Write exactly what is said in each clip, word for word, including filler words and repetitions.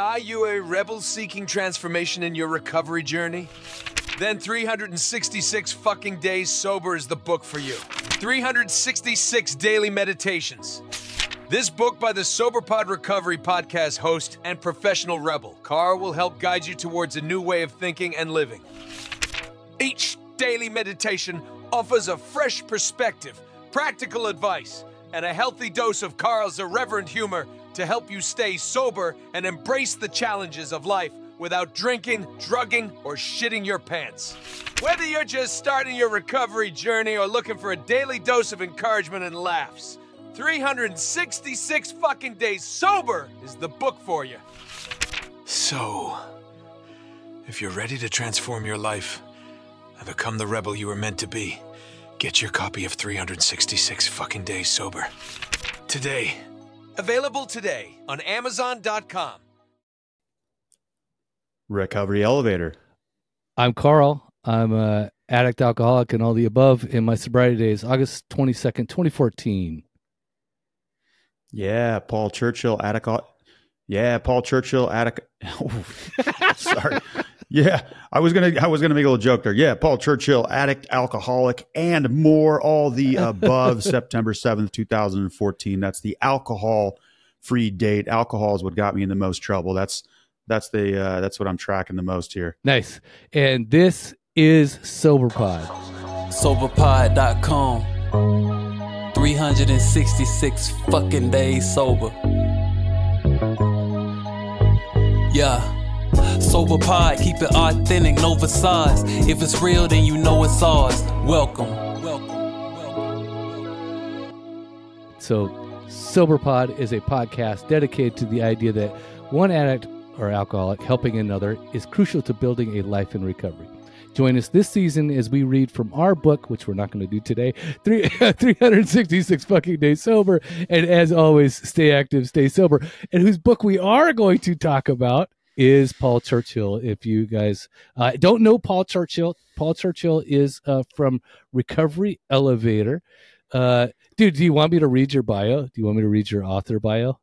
Are you a rebel seeking transformation in your recovery journey? Then three hundred sixty-six Fucking Days Sober is the book for you. three hundred sixty-six Daily Meditations. This book by the SoberPod Recovery podcast host and professional rebel, Carl, will help guide you towards a new way of thinking and living. Each daily meditation offers a fresh perspective, practical advice, and a healthy dose of Carl's irreverent humor to help you stay sober and embrace the challenges of life without drinking, drugging, or shitting your pants. Whether you're just starting your recovery journey or looking for a daily dose of encouragement and laughs, three hundred sixty-six Fucking Days Sober is the book for you. So, if you're ready to transform your life and become the rebel you were meant to be, get your copy of three hundred sixty-six Fucking Days Sober today. Available today on Amazon dot com. Recovery Elevator. I'm Carl. I'm an addict, alcoholic, and all the above in my sobriety days, August twenty-second, twenty fourteen. Yeah, Paul Churchill, addict. Yeah, Paul Churchill, addict. Oh, sorry. Yeah, I was gonna. I was gonna make a little joke there. Yeah, Paul Churchill, addict, alcoholic, and more, all the above. September seventh, twenty fourteen. That's the alcohol-free date. Alcohol is what got me in the most trouble. That's. That's the uh, that's what I'm tracking the most here. Nice. And this is SoberPod. SoberPod dot com. three hundred sixty-six Fucking Days Sober. Yeah. SoberPod, keep it authentic, no facades. If it's real, then you know it's ours. Welcome. Welcome. Welcome. So SoberPod is a podcast dedicated to the idea that one addict or alcoholic helping another is crucial to building a life in recovery. Join us this season as we read from our book, which we're not going to do today, three, three hundred sixty-six Fucking Days Sober. And as always, stay active, stay sober. And whose book we are going to talk about is Paul Churchill. If you guys uh, don't know Paul Churchill, Paul Churchill is uh, from Recovery Elevator. Uh, dude, do you want me to read your bio? Do you want me to read your author bio?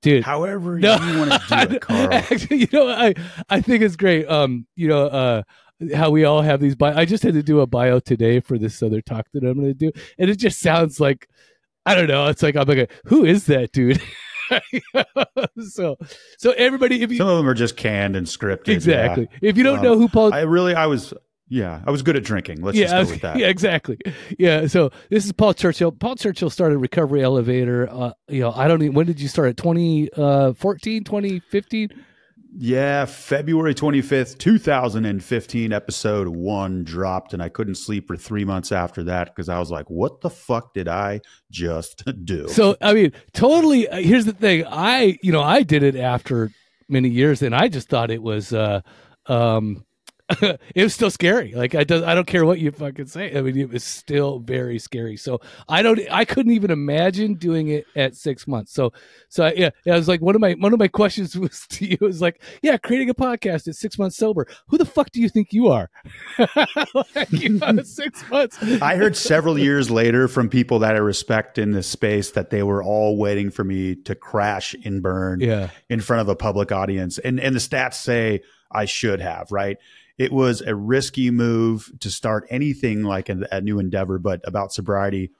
Dude, however no. you want to do it, Carl. Actually, you know, I, I think it's great. Um, you know, uh, how we all have these bio. I just had to do a bio today for this other talk that I'm going to do, and it just sounds like, I don't know. It's like I'm like, who is that dude? so, so everybody, if you, some of them are just canned and scripted. Exactly. Yeah. If you don't um, know who Paul, I really, I was. Yeah, I was good at drinking. Let's yeah, just go was, with that. Yeah, exactly. Yeah, so this is Paul Churchill. Paul Churchill started Recovery Elevator. Uh, you know, I don't even, when did you start it? twenty fourteen, twenty fifteen? Yeah, February twenty-fifth, twenty fifteen, episode one dropped, and I couldn't sleep for three months after that because I was like, what the fuck did I just do? So, I mean, totally, uh, here's the thing. I, you know, I did it after many years, and I just thought it was... Uh, um, it was still scary. Like I don't, I don't care what you fucking say. I mean, it was still very scary. So I don't, I couldn't even imagine doing it at six months. So, so I, yeah, I was like, one of my, one of my questions was to you was like, yeah, creating a podcast at six months sober. Who the fuck do you think you are? Like, you know, six months. I heard several years later from people that I respect in this space that they were all waiting for me to crash and burn yeah. in front of a public audience. And, and the stats say I should have, right? It was a risky move to start anything like a, a new endeavor, but about sobriety.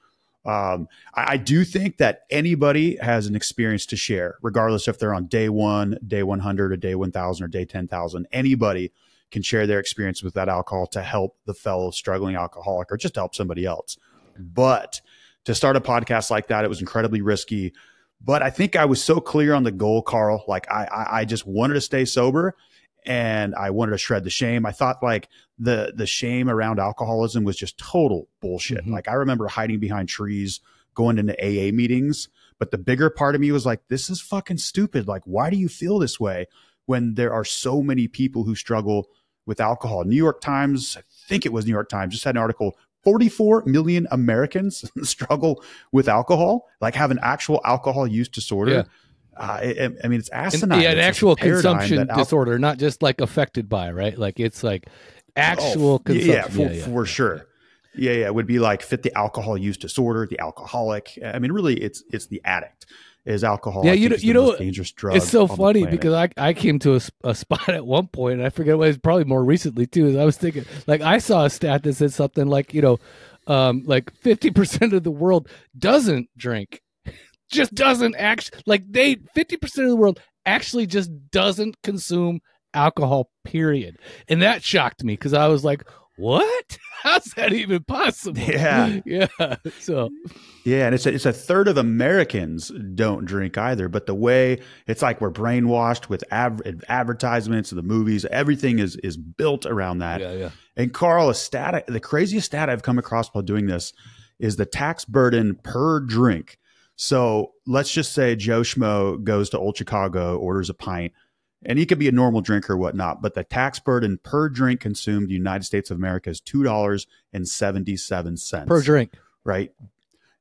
Um, I, I do think that anybody has an experience to share, regardless if they're on day one, day one hundred, or day one thousand, or day ten thousand. Anybody can share their experience with that alcohol to help the fellow struggling alcoholic or just help somebody else. But to start a podcast like that, it was incredibly risky. But I think I was so clear on the goal, Carl. Like I, I, I just wanted to stay sober. And I wanted to shred the shame. I thought like the the shame around alcoholism was just total bullshit. Mm-hmm. Like I remember hiding behind trees, going into A A meetings. But the bigger part of me was like, this is fucking stupid. Like, why do you feel this way when there are so many people who struggle with alcohol? New York Times, I think it was New York Times, just had an article, forty-four million Americans struggle with alcohol, like have an actual alcohol use disorder. Yeah. Uh, I, I mean, it's asinine. Yeah, an it's actual consumption al- disorder, not just like affected by, right? Like it's like actual oh, consumption. Yeah, for, yeah, yeah, for yeah, sure. Yeah. yeah, yeah. It would be like fit the alcohol use disorder, the alcoholic. I mean, really, it's it's the addict. is alcohol. Yeah, you know, you know, dangerous drug. It's so funny because I, I came to a, a spot at one point, and I forget what, it's probably more recently too, is I was thinking, like, I saw a stat that said something like, you know, um, like fifty percent of the world doesn't drink, just doesn't actually, like they, fifty percent of the world actually just doesn't consume alcohol, period. And that shocked me because I was like, what? How's that even possible? Yeah. Yeah. So, yeah. And it's a, it's a third of Americans don't drink either, but the way it's like we're brainwashed with av- advertisements and the movies, everything is, is built around that. Yeah, yeah. And Carl, a stat, the craziest stat I've come across while doing this is the tax burden per drink. So let's just say Joe Schmo goes to Old Chicago, orders a pint, and he could be a normal drinker or whatnot, but the tax burden per drink consumed in the United States of America is two dollars and seventy-seven cents. Per drink. Right.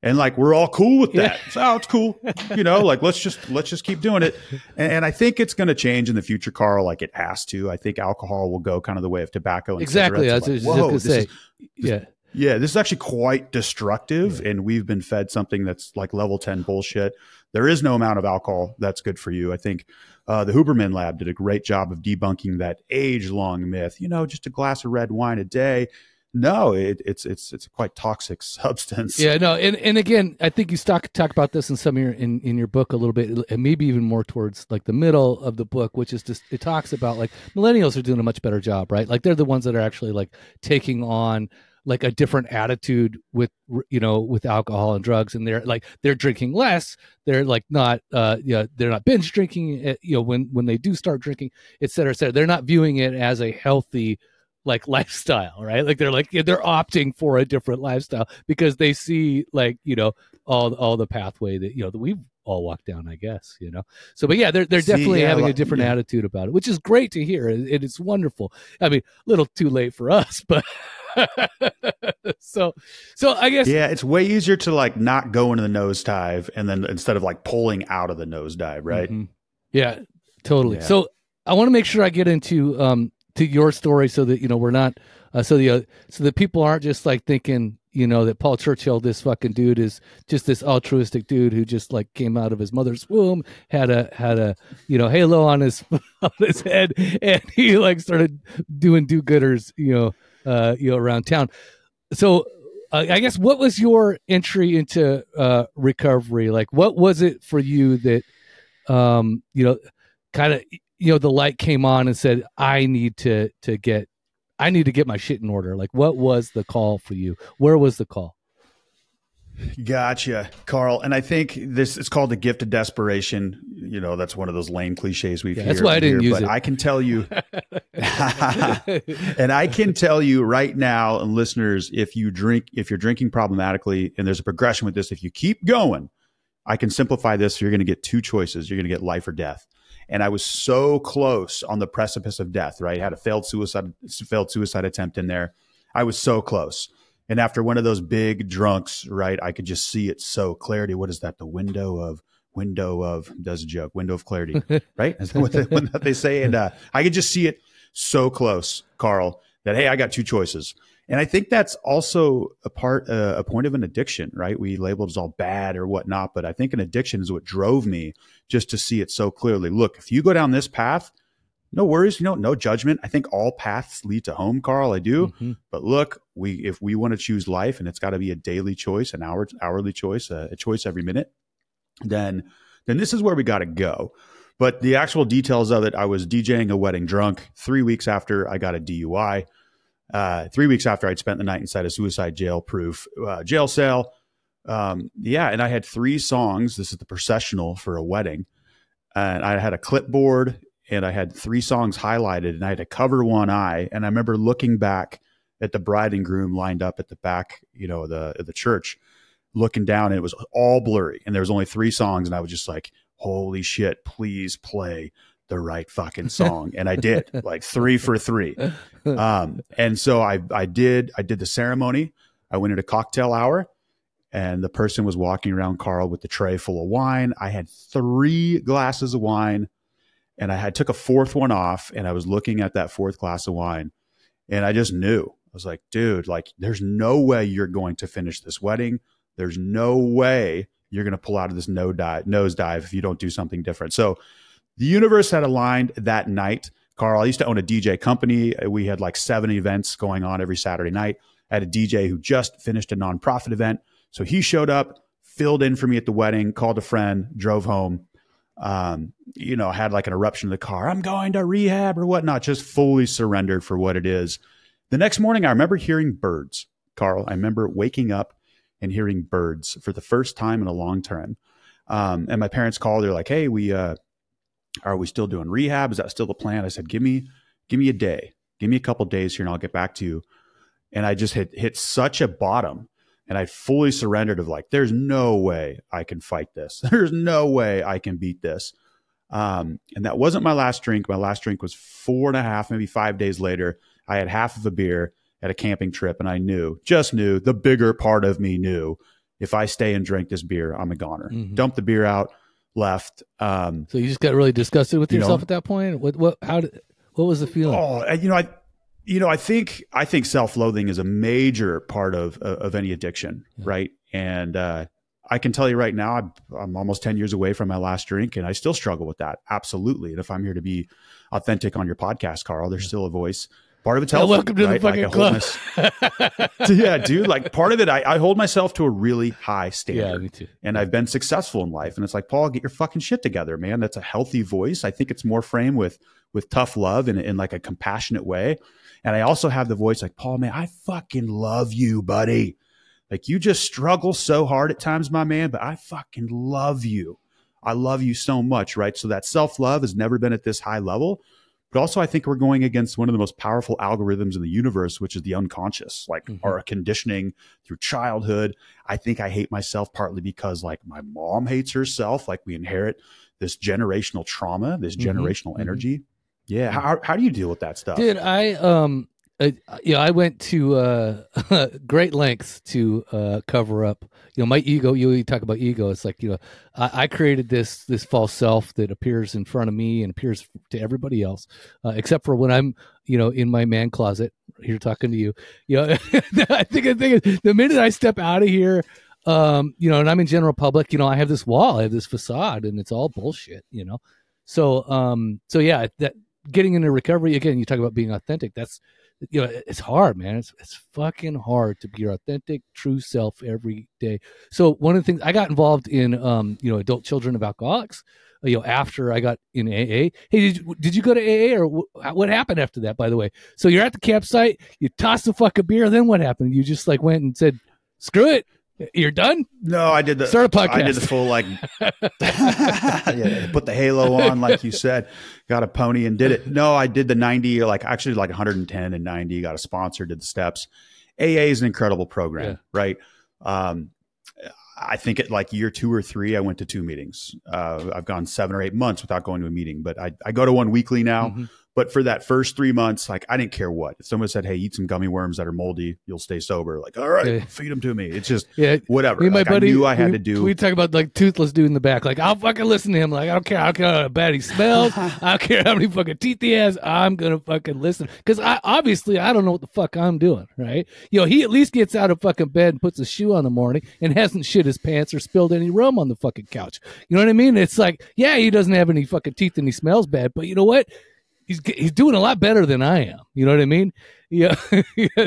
And like, we're all cool with that. Yeah. So, oh, it's cool. You know, like, let's just, let's just keep doing it. And, and I think it's going to change in the future, Carl, like it has to. I think alcohol will go kind of the way of tobacco. And exactly. I was like, just going to say, is, this, yeah. Yeah, this is actually quite destructive, yeah. And we've been fed something that's like level ten bullshit. There is no amount of alcohol that's good for you. I think uh, the Huberman Lab did a great job of debunking that age-long myth. You know, just a glass of red wine a day. No, it, it's it's it's a quite toxic substance. Yeah, no, and, and again, I think you talk talk about this in some of your in, in your book a little bit, and maybe even more towards like the middle of the book, which is just it talks about like millennials are doing a much better job, right? Like they're the ones that are actually like taking on like a different attitude with, you know, with alcohol and drugs, and they're like, they're drinking less. They're like not, uh, you know, they're not binge drinking, you know, when, when they do start drinking, et cetera, et cetera. They're not viewing it as a healthy, like lifestyle, right? Like they're like, they're opting for a different lifestyle because they see like, you know, all, all the pathway that, you know, that we've all walked down, I guess, you know? So, but yeah, they're, they're see, definitely yeah, having like, a different yeah. attitude about it, which is great to hear. And it, it's wonderful. I mean, a little too late for us, but so so I guess yeah it's way easier to like not go into the nosedive and then instead of like pulling out of the nosedive, right? Mm-hmm. yeah totally yeah. So I want to make sure I get into um to your story so that you know we're not uh, so the uh, so that people aren't just like thinking you know that Paul Churchill, this fucking dude, is just this altruistic dude who just like came out of his mother's womb, had a had a you know halo on his on his head, and he like started doing do-gooders you know Uh, you know, around town. So uh, I guess what was your entry into uh, recovery? Like, what was it for you that, um, you know, kind of, you know, the light came on and said, I need to, to get, I need to get my shit in order. Like, what was the call for you? Where was the call? Gotcha, Carl. And I think this is called the gift of desperation. You know, that's one of those lame cliches we've yeah, heard. That's why I didn't here, use but it. I can tell you, and I can tell you right now, and listeners, if you drink, if you're drinking problematically, and there's a progression with this, if you keep going, I can simplify this. You're going to get two choices. You're going to get life or death. And I was so close on the precipice of death, right? I had a failed suicide, failed suicide attempt in there. I was so close. And after one of those big drunks, right, I could just see it so clarity. What is that? The window of window of does a joke, window of clarity, right? That's what they, what they say. And uh, I could just see it so close, Carl, that, hey, I got two choices. And I think that's also a part, uh, a point of an addiction, right? We labeled it as all bad or whatnot, but I think an addiction is what drove me just to see it so clearly. Look, if you go down this path, no worries, you know, no judgment. I think all paths lead to home, Carl. I do. Mm-hmm. But look, we if we want to choose life, and it's got to be a daily choice, an hour, hourly choice, a, a choice every minute, then then this is where we got to go. But the actual details of it, I was DJing a wedding drunk three weeks after I got a D U I, uh, three weeks after I'd spent the night inside a suicide jail-proof uh, jail cell. Um, yeah, and I had three songs. This is the processional for a wedding. And I had a clipboard. And I had three songs highlighted and I had to cover one eye. And I remember looking back at the bride and groom lined up at the back, you know, the the church, looking down, and it was all blurry. And there was only three songs. And I was just like, holy shit, please play the right fucking song. And I did like three for three. Um, and so I I did, I did the ceremony. I went into cocktail hour. And the person was walking around, Carl, with the tray full of wine. I had three glasses of wine. And I had took a fourth one off, and I was looking at that fourth glass of wine, and I just knew. I was like, dude, like, there's no way you're going to finish this wedding. There's no way you're going to pull out of this no dive, nose dive if you don't do something different. So the universe had aligned that night. Carl, I used to own a D J company. We had like seven events going on every Saturday night. I had a D J who just finished a nonprofit event. So he showed up, filled in for me at the wedding, called a friend, drove home, um, you know, had like an eruption in the car. I'm going to rehab or whatnot, just fully surrendered for what it is. The next morning, I remember hearing birds, Carl. I remember waking up and hearing birds for the first time in a long time. Um, and my parents called. They're like, hey, we uh, are we still doing rehab? Is that still the plan? I said, give me, give me a day. Give me a couple days here and I'll get back to you. And I just hit, hit such a bottom. And I fully surrendered of like, there's no way I can fight this. There's no way I can beat this. Um, and that wasn't my last drink. My last drink was four and a half, maybe five days later. I had half of a beer at a camping trip. And I knew, just knew, the bigger part of me knew, if I stay and drink this beer, I'm a goner. Mm-hmm. Dumped the beer out, left. Um, so you just got really disgusted with you yourself know, at that point? What, what, how did, what was the feeling? Oh, you know, I, you know, I think, I think self-loathing is a major part of, of, of any addiction. Yeah. Right. And, uh, I can tell you right now, I'm, I'm almost ten years away from my last drink and I still struggle with that. Absolutely. And if I'm here to be authentic on your podcast, Carl, there's yeah. still a voice. Part of it's healthy. Welcome to right? the fucking like club. This, yeah, dude. Like part of it, I, I hold myself to a really high standard. Yeah, me too. And I've been successful in life. And it's like, Paul, get your fucking shit together, man. That's a healthy voice. I think it's more framed with with tough love and in like a compassionate way. And I also have the voice like, Paul, man, I fucking love you, buddy. Like you just struggle so hard at times, my man, but I fucking love you. I love you so much, right? So that self-love has never been at this high level. But also, I think we're going against one of the most powerful algorithms in the universe, which is the unconscious, like mm-hmm. our conditioning through childhood. I think I hate myself partly because like my mom hates herself. Like we inherit this generational trauma, this mm-hmm. generational mm-hmm. energy. Yeah. Mm-hmm. How how do you deal with that stuff? Dude, I, um, I, you know, I went to uh, great lengths to uh, cover up, you know, my ego. You, you talk about ego. It's like, you know, I, I created this this false self that appears in front of me and appears to everybody else, uh, except for when I'm, you know, in my man closet here talking to you. You know, I think I think the minute I step out of here, um, you know, and I'm in general public, you know, I have this wall, I have this facade, and it's all bullshit, you know. So, um, so yeah, that getting into recovery again. You talk about being authentic. That's You know, it's hard, man. It's it's fucking hard to be your authentic, true self every day. So one of the things I got involved in, um, you know, Adult Children of Alcoholics. You know, after I got in A A. Hey, did you, did you go to A A or wh- what happened after that? By the way, so you're at the campsite, you tossed the fuck a beer, then what happened? You just like went and said, "Screw it, you're done." No, I did the start a podcast. I did the full like, yeah, put the halo on, like you said. Got a pony and did it. No, I did the ninety, like actually like one hundred ten and ninety, got a sponsor, did the steps. A A is an incredible program, yeah. right? Um, I think at like year two or three, I went to two meetings. Uh, I've gone seven or eight months without going to a meeting, but I, I go to one weekly now. Mm-hmm. But for that first three months, like I didn't care what. If someone said, hey, eat some gummy worms that are moldy, you'll stay sober. Like, all right, yeah. feed them to me. It's just yeah. whatever. Me and my like, buddy, I knew I had we, to do. We talk about like toothless dude in the back. Like, I'll fucking listen to him. Like, I don't care how bad he smells. I don't care how many fucking teeth he has. I'm going to fucking listen. Because I obviously, I don't know what the fuck I'm doing, right? You know, he at least gets out of fucking bed and puts a shoe on the morning and hasn't shit his pants or spilled any rum on the fucking couch. You know what I mean? It's like, yeah, he doesn't have any fucking teeth and he smells bad. But you know what? He's he's doing a lot better than I am. You know what I mean? Yeah.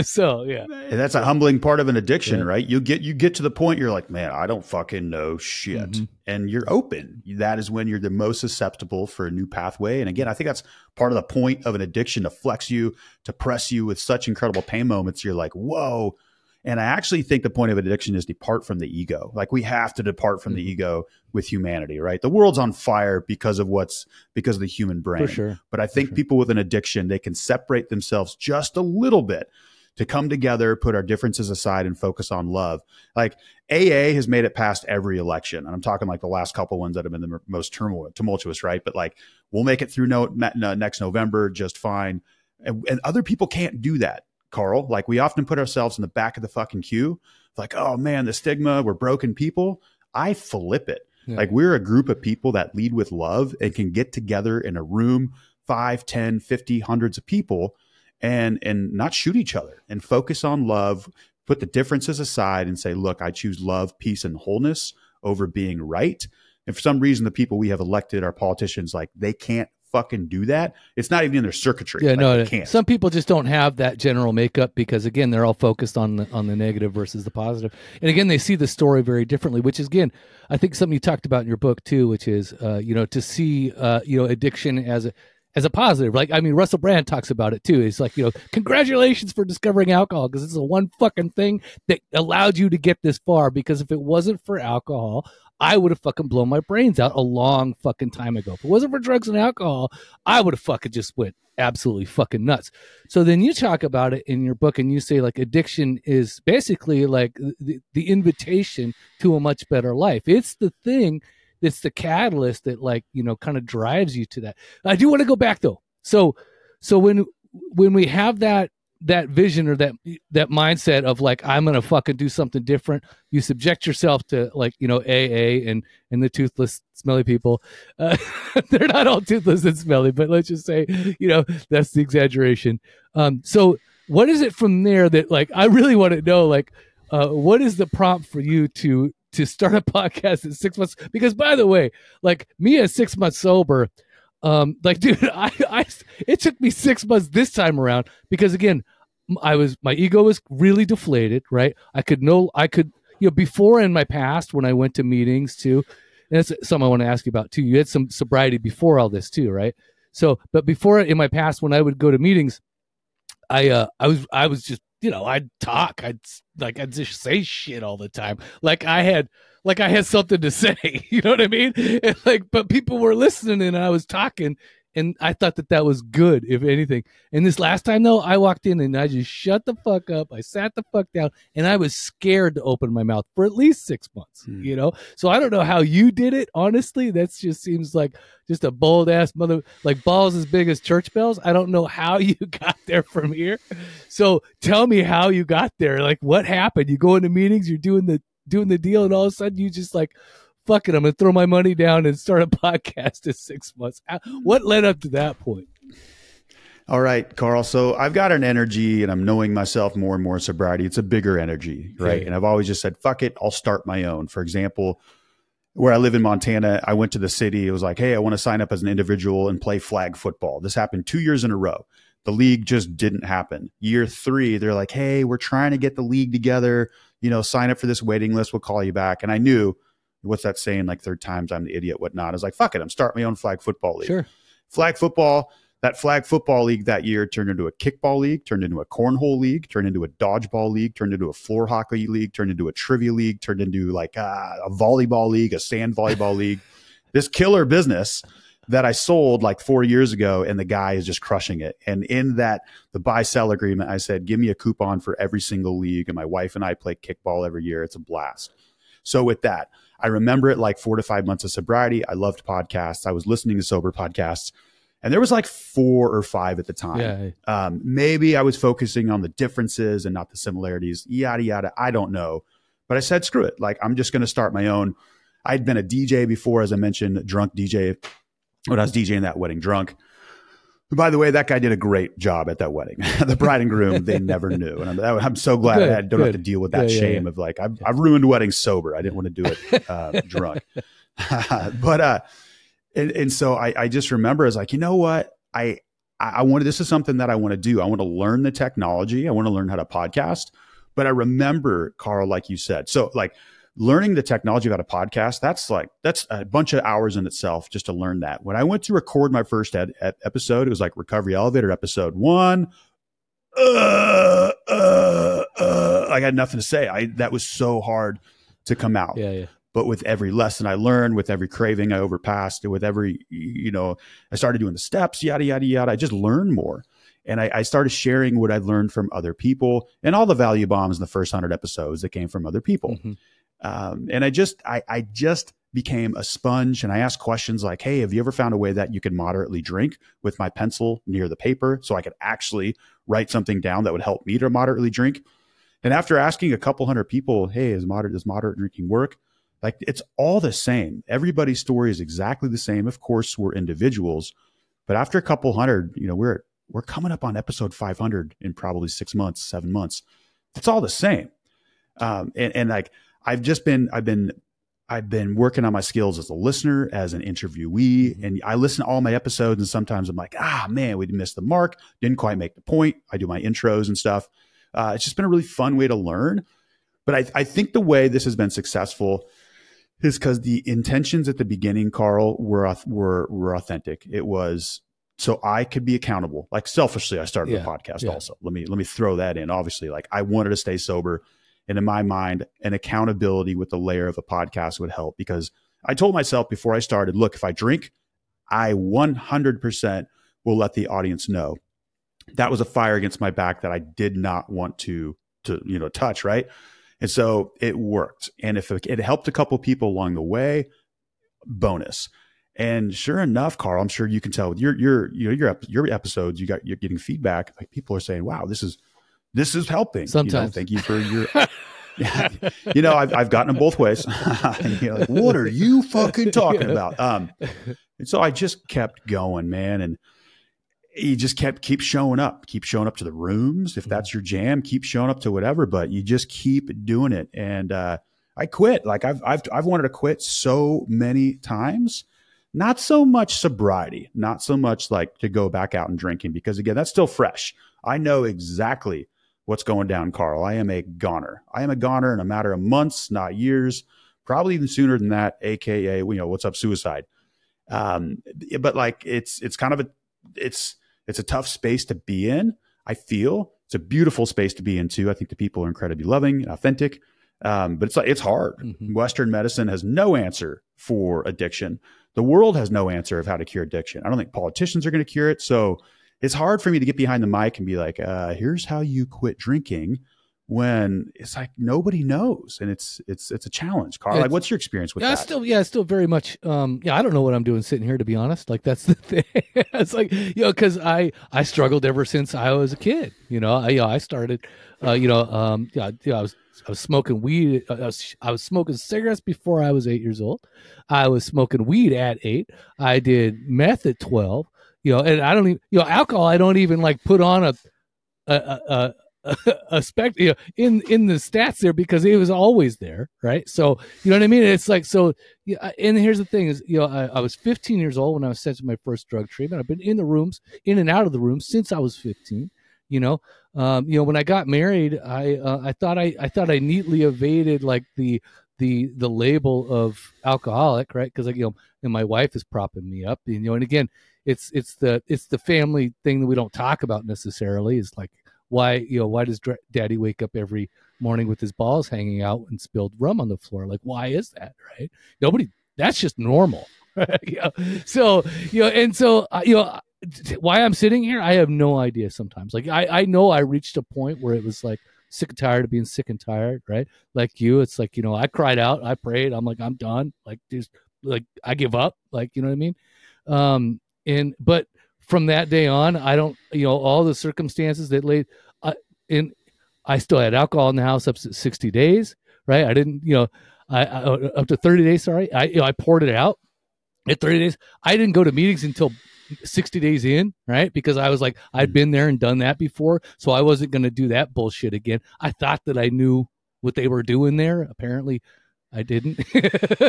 so yeah, and that's a humbling part of an addiction, yeah. right? You get you get to the point you're like, man, I don't fucking know shit, mm-hmm. and you're open. That is when you're the most susceptible for a new pathway. And again, I think that's part of the point of an addiction to flex you, to press you with such incredible pain moments. You're like, whoa. And I actually think the point of addiction is depart from the ego. Like we have to depart from mm-hmm. the ego with humanity, right? The world's on fire because of what's, because of the human brain. For sure. But I think For sure. people with an addiction, they can separate themselves just a little bit to come together, put our differences aside and focus on love. Like A A has made it past every election. And I'm talking like the last couple ones that have been the most tumultuous, right? But like, we'll make it through no, no, next November just fine. And, and other people can't do that. Carl, like we often put ourselves in the back of the fucking queue, like, oh man, the stigma, we're broken people. I flip it. Yeah. Like we're a group of people that lead with love and can get together in a room, five, ten, fifty, hundreds of people and, and not shoot each other and focus on love, put the differences aside and say, look, I choose love, peace, and wholeness over being right. And for some reason, the people we have elected, our politicians, like they can't fucking do that. It's not even in their circuitry. Yeah, like, no, they can't. Some people just don't have that general makeup because, again, they're all focused on the, on the negative versus the positive. And again, they see the story very differently, which is, again, I think something you talked about in your book too, which is, uh, you know, to see, uh, you know, addiction as a, as a positive. Like, I mean, Russell Brand talks about it too. He's like, you know, congratulations for discovering alcohol, because it's the one fucking thing that allowed you to get this far, because if it wasn't for alcohol, I would have fucking blown my brains out a long fucking time ago. If it wasn't for drugs and alcohol, I would have fucking just went absolutely fucking nuts. So then you talk about it in your book, and you say, like, addiction is basically like the, the invitation to a much better life. It's the thing that's the catalyst that, like, you know, kind of drives you to that. I do want to go back though. So, so when, when we have that, that vision or that that mindset of like, I'm gonna fucking do something different, you subject yourself to, like, you know, A A and and the toothless smelly people. Uh, they're not all toothless and smelly, but let's just say, you know, that's the exaggeration. Um, so what is it from there that, like, I really want to know, like, uh, what is the prompt for you to to start a podcast at six months? Because, by the way, like, me at six months sober, Um, like, dude, I, I, it took me six months this time around, because, again, I was, my ego was really deflated, right? I could no, I could, you know, before in my past, when I went to meetings too, and that's something I want to ask you about too. You had some sobriety before all this too, right? So, but before in my past, when I would go to meetings, I, uh, I was, I was just, you know, I'd talk, I'd like, I'd just say shit all the time. Like I had, like I had something to say, you know what I mean? And like, but people were listening and I was talking, and I thought that that was good, if anything. And this last time though, I walked in and I just shut the fuck up. I sat the fuck down, and I was scared to open my mouth for at least six months, mm. you know? So I don't know how you did it. Honestly, that just seems like just a bold ass mother, like balls as big as church bells. I don't know how you got there from here. So tell me how you got there. Like, what happened? You go into meetings, you're doing the, doing the deal, and all of a sudden you just like, fuck it, I'm gonna throw my money down and start a podcast in six months. What led up to that point? All right, Carl, so I've got an energy, and I'm knowing myself more and more in sobriety. It's a bigger energy, right? Yeah. And I've always just said, fuck it, I'll start my own. For example, where I live in Montana, I went to the city. It was like, hey, I want to sign up as an individual and play flag football. This happened two years in a row. The league just didn't happen. Year three, they're like, hey, we're trying to get the league together. You know, sign up for this waiting list. We'll call you back. And I knew, what's that saying? Like, third time's I'm the idiot, whatnot. I was like, fuck it, I'm starting my own flag football league. Sure. Flag football, that flag football league that year turned into a kickball league, turned into a cornhole league, turned into a dodgeball league, turned into a floor hockey league, turned into a trivia league, turned into like uh, a volleyball league, a sand volleyball league. This killer business that I sold like four years ago, and the guy is just crushing it. And in that, the buy-sell agreement, I said, give me a coupon for every single league. And my wife and I play kickball every year. It's a blast. So with that, I remember it like four to five months of sobriety. I loved podcasts. I was listening to sober podcasts, and there was like four or five at the time. Yeah. Um, maybe I was focusing on the differences and not the similarities, yada, yada. I don't know. But I said, screw it. Like, I'm just going to start my own. I'd been a D J before, as I mentioned, drunk D J. When I was DJing that wedding drunk. By the way, that guy did a great job at that wedding. The bride and groom, they never knew. And I'm, I'm so glad good, I don't good. have to deal with that yeah, shame yeah, yeah. of like, I've, I've ruined weddings sober. I didn't want to do it uh, drunk. but, uh, and, and so I, I just remember, I was like, you know what? I, I wanted, this is something that I want to do. I want to learn the technology. I want to learn how to podcast. But I remember, Carl, like you said, so like, learning the technology about a podcast, that's like, that's a bunch of hours in itself just to learn that. When I went to record my first ed- ed- episode, it was like Recovery Elevator episode one. Uh, uh, uh, I had nothing to say. I That was so hard to come out. Yeah, yeah. But with every lesson I learned, with every craving I overpassed, with every, you know, I started doing the steps, yada, yada, yada. I just learned more. And I, I started sharing what I'd learned from other people, and all the value bombs in the first hundred episodes that came from other people. Mm-hmm. Um, and I just, I, I just became a sponge, and I asked questions like, hey, have you ever found a way that you can moderately drink with my pencil near the paper? So I could actually write something down that would help me to moderately drink. And after asking a couple hundred people, hey, is moderate, does moderate drinking work? Like, it's all the same. Everybody's story is exactly the same. Of course, we're individuals, but after a couple hundred, you know, we're, we're coming up on episode five hundred in probably six months, seven months. It's all the same. Um, and, and like, I've just been, I've been, I've been working on my skills as a listener, as an interviewee, mm-hmm. and I listen to all my episodes, and sometimes I'm like, ah, man, we missed the mark, didn't quite make the point. I do my intros and stuff. Uh, it's just been a really fun way to learn. But I, I think the way this has been successful is because the intentions at the beginning, Carl, were, were, were authentic. It was so I could be accountable. Like selfishly, I started yeah, the podcast yeah. also. Let me, let me throw that in. Obviously, like I wanted to stay sober. And in my mind, an accountability with the layer of a podcast would help, because I told myself before I started, look, if I drink, I one hundred percent will let the audience know. That was a fire against my back that I did not want to, to, you know, touch. Right. And so it worked. And if it, it helped a couple people along the way, bonus. And sure enough, Carl, I'm sure you can tell with your, your, your, your, your episodes, you got, you're getting feedback. Like people are saying, wow, this is, This is helping. Sometimes. You know, thank you for your, you know, I've, I've gotten them both ways. You know, like, what are you fucking talking about? Um, and so I just kept going, man. And you just kept, keep showing up, keep showing up to the rooms. If that's your jam, keep showing up to whatever, but you just keep doing it. And, uh, I quit. Like I've, I've, I've wanted to quit so many times, not so much sobriety, not so much like to go back out and drinking, because again, that's still fresh. I know exactly what's going down, Carl. I am a goner. I am a goner in a matter of months, not years, probably even sooner than that, A K A, you know, what's up, suicide. Um, but like, it's, it's kind of a, it's, it's a tough space to be in. I feel it's a beautiful space to be in too. I think the people are incredibly loving and authentic. Um, but it's like, it's hard. Mm-hmm. Western medicine has no answer for addiction. The world has no answer of how to cure addiction. I don't think politicians are going to cure it. So it's hard for me to get behind the mic and be like, uh, here's how you quit drinking, when it's like, nobody knows. And it's, it's, it's a challenge, Carl. It's, like, what's your experience with yeah, that? It's still, yeah, it's still very much. Um, yeah. I don't know what I'm doing sitting here, to be honest. Like that's the thing. It's like, you know, cause I, I struggled ever since I was a kid, you know, I, you know, I started, uh, you know, um, yeah, you know, I was, I was smoking weed. I was, I was smoking cigarettes before I was eight years old. I was smoking weed at eight. I did meth at twelve. You know, and I don't even, you know, alcohol, I don't even like put on a, a, a, a, a spect, you know, in, in the stats there, because it was always there. Right. So, you know what I mean? It's like, so, yeah, and here's the thing is, you know, I, I was fifteen years old when I was sent to my first drug treatment. I've been in the rooms, in and out of the rooms since I was fifteen, you know, um, you know, when I got married, I, uh, I thought I, I thought I neatly evaded like the, the, the label of alcoholic. Right. Cause like, you know, and my wife is propping me up, you know, and again, It's it's the it's the family thing that we don't talk about necessarily. Is like, why, you know, why does dr- daddy wake up every morning with his balls hanging out and spilled rum on the floor? Like, why is that, right? Nobody, that's just normal. Right? You know? So, you know, and so, uh, you know, why I'm sitting here, I have no idea sometimes. Like, I, I know I reached a point where it was like sick and tired of being sick and tired, right? Like you, it's like, you know, I cried out, I prayed. I'm like, I'm done. Like, just, like I give up. Like, you know what I mean? Um, And, but from that day on, I don't, you know, all the circumstances that laid uh, in, I still had alcohol in the house up to sixty days, right? I didn't, you know, I, I up to thirty days, sorry. I, you know, I poured it out at thirty days. I didn't go to meetings until sixty days in, right? Because I was like, I'd been there and done that before. So I wasn't going to do that bullshit again. I thought that I knew what they were doing there. Apparently I didn't.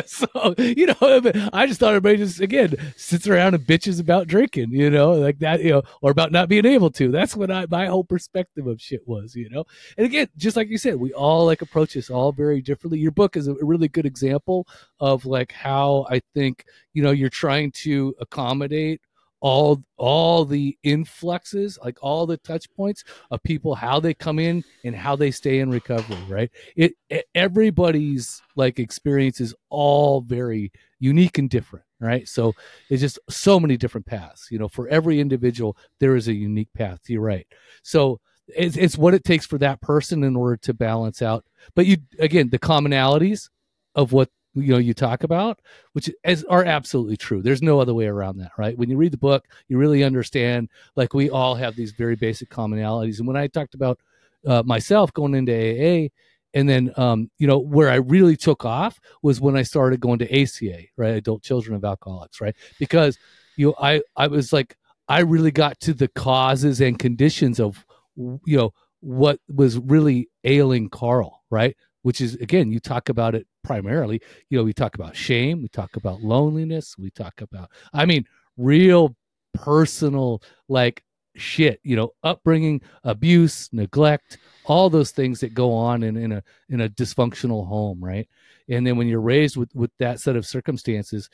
So, you know, I just thought everybody just, again, sits around and bitches about drinking, you know, like that, you know, or about not being able to. That's what I, my whole perspective of shit was, you know. And again, just like you said, we all like approach this all very differently. Your book is a really good example of like how I think, you know, you're trying to accommodate all all the influxes, like all the touch points of people, how they come in and how they stay in recovery, right? It, it everybody's like experience is all very unique and different, right? So it's just so many different paths, you know, for every individual there is a unique path. You're right. So it's, it's what it takes for that person in order to balance out, but you, again, the commonalities of what, you know, you talk about, which is, are absolutely true. There's no other way around that, right? When you read the book, you really understand, like, we all have these very basic commonalities. And when I talked about uh, myself going into A A, and then, um, you know, where I really took off was when I started going to A C A, right? Adult Children of Alcoholics, right? Because, you know, I, I was like, I really got to the causes and conditions of, you know, what was really ailing Carl, right? which is, again, you talk about it primarily. You know, we talk about shame. We talk about loneliness. We talk about, I mean, real personal, like, shit, you know, upbringing, abuse, neglect, all those things that go on in, in a in a dysfunctional home, right? And then when you're raised with, with that set of circumstances,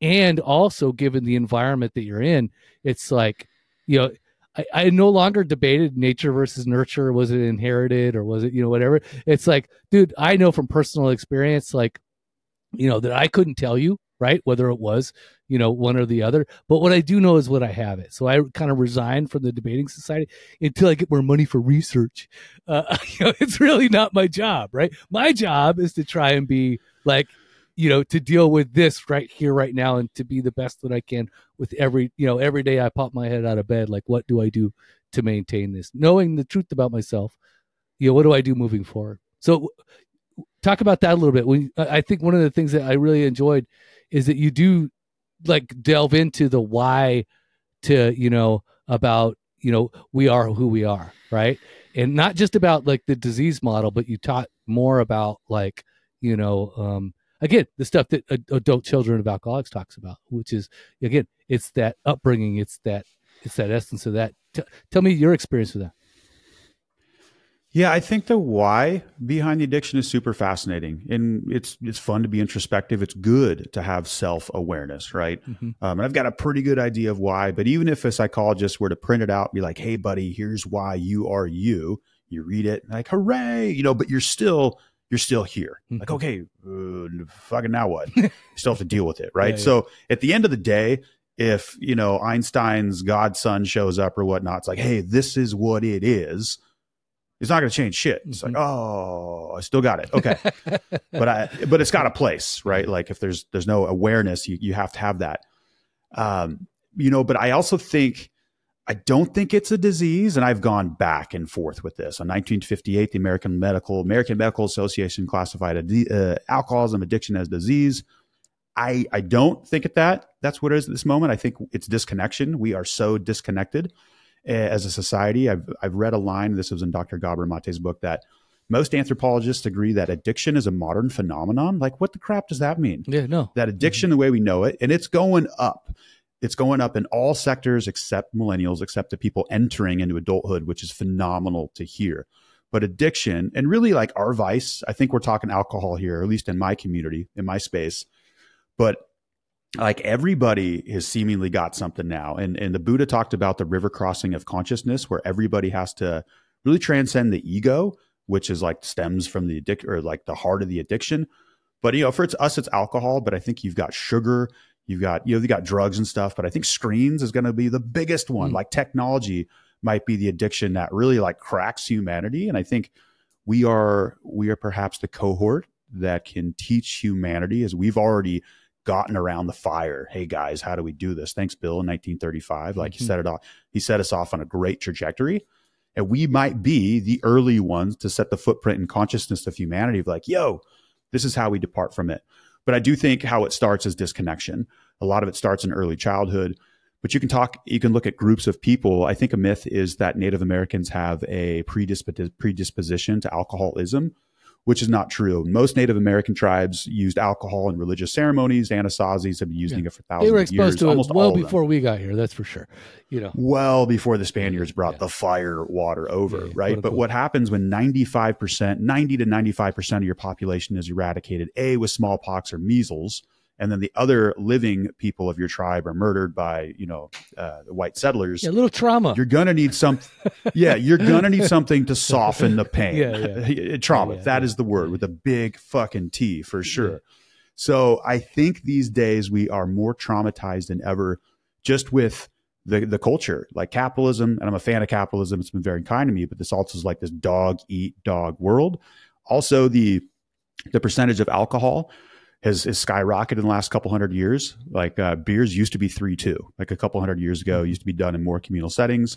and also given the environment that you're in, it's like, you know, I, I no longer debated nature versus nurture. Was it inherited or was it, you know, whatever? It's like, dude, I know from personal experience, like, you know, that I couldn't tell you, right, whether it was, you know, one or the other. But what I do know is what I have it. So I kind of resigned from the debating society until I get more money for research. Uh, you know, it's really not my job, right? My job is to try and be like, you know, to deal with this right here, right now, and to be the best that I can with every, you know, every day I pop my head out of bed. Like, what do I do to maintain this? Knowing the truth about myself, you know, what do I do moving forward? So talk about that a little bit. When, I think one of the things that I really enjoyed is that you do like delve into the why to, you know, about, you know, we are who we are, right? And not just about like the disease model, but you taught more about like, you know, um, again, the stuff that Adult Children of Alcoholics talks about, which is, again, it's that upbringing. It's that, it's that essence of that. T- tell me your experience with that. Yeah, I think the why behind the addiction is super fascinating, and it's it's fun to be introspective. It's good to have self-awareness, right? Mm-hmm. Um, and I've got a pretty good idea of why, but even if a psychologist were to print it out and be like, hey, buddy, here's why you are you, you read it, like, hooray, you know, but you're still, you're still here. Mm-hmm. Like, okay, uh, fucking now what? You still have to deal with it, right? Yeah, yeah. So at the end of the day, if, you know, Einstein's godson shows up or whatnot, it's like, hey, this is what it is. It's not going to change shit. It's mm-hmm. like, oh, I still got it. Okay. but I, but it's got a place, right? Like if there's, there's no awareness, you, you have to have that. Um, you know, but I also think, I don't think it's a disease, and I've gone back and forth with this. In nineteen fifty-eight, the American Medical, American Medical Association classified uh, alcoholism addiction as disease. I, I don't think at that, that's what it is at this moment. I think it's disconnection. We are so disconnected as a society. I've I've read a line, this was in Doctor Gabor Mate's book, that most anthropologists agree that addiction is a modern phenomenon. Like, what the crap does that mean? Yeah, no. That addiction, mm-hmm. the way we know it, and it's going up. It's going up in all sectors except millennials, except the people entering into adulthood, which is phenomenal to hear. But addiction, and really like our vice, I think we're talking alcohol here, at least in my community, in my space. But like everybody has seemingly got something now. And and the Buddha talked about the river crossing of consciousness, where everybody has to really transcend the ego, which is like stems from the addict or like the heart of the addiction. But, you know, for it's us, it's alcohol, but I think you've got sugar, you've got, you know, you got drugs and stuff, but I think screens is going to be the biggest one. Mm-hmm. Like technology might be the addiction that really like cracks humanity. And I think we are, we are perhaps the cohort that can teach humanity, as we've already gotten around the fire. Hey guys, how do we do this? Thanks, Bill, in nineteen thirty-five. Like mm-hmm. he set it off. He set us off on a great trajectory. And we might be the early ones to set the footprint and consciousness of humanity of like, yo, this is how we depart from it. But I do think how it starts is disconnection. A lot of it starts in early childhood, but you can talk, you can look at groups of people. I think a myth is that Native Americans have a predisp- predisposition to alcoholism, which is not true. Most Native American tribes used alcohol in religious ceremonies. Anasazis have been using yeah. it for thousands of years. They were exposed to it well before we got here, that's for sure. You know, well before the Spaniards brought yeah. the fire water over, yeah, right? What but cool. what happens when ninety-five percent, ninety to ninety-five percent of your population is eradicated, A, with smallpox or measles, and then the other living people of your tribe are murdered by, you know, uh, the white settlers. Yeah, a little trauma. You're going to need some. yeah, you're going to need something to soften the pain. Yeah, yeah. trauma. Yeah, that yeah. is the word with a big fucking T for sure. Yeah. So I think these days we are more traumatized than ever just with the, the culture, like capitalism. And I'm a fan of capitalism. It's been very kind to me, but this also is like this dog eat dog world. Also, the the percentage of alcohol has, has skyrocketed in the last couple hundred years. Like uh, beers used to be three, two, like a couple hundred years ago, used to be done in more communal settings.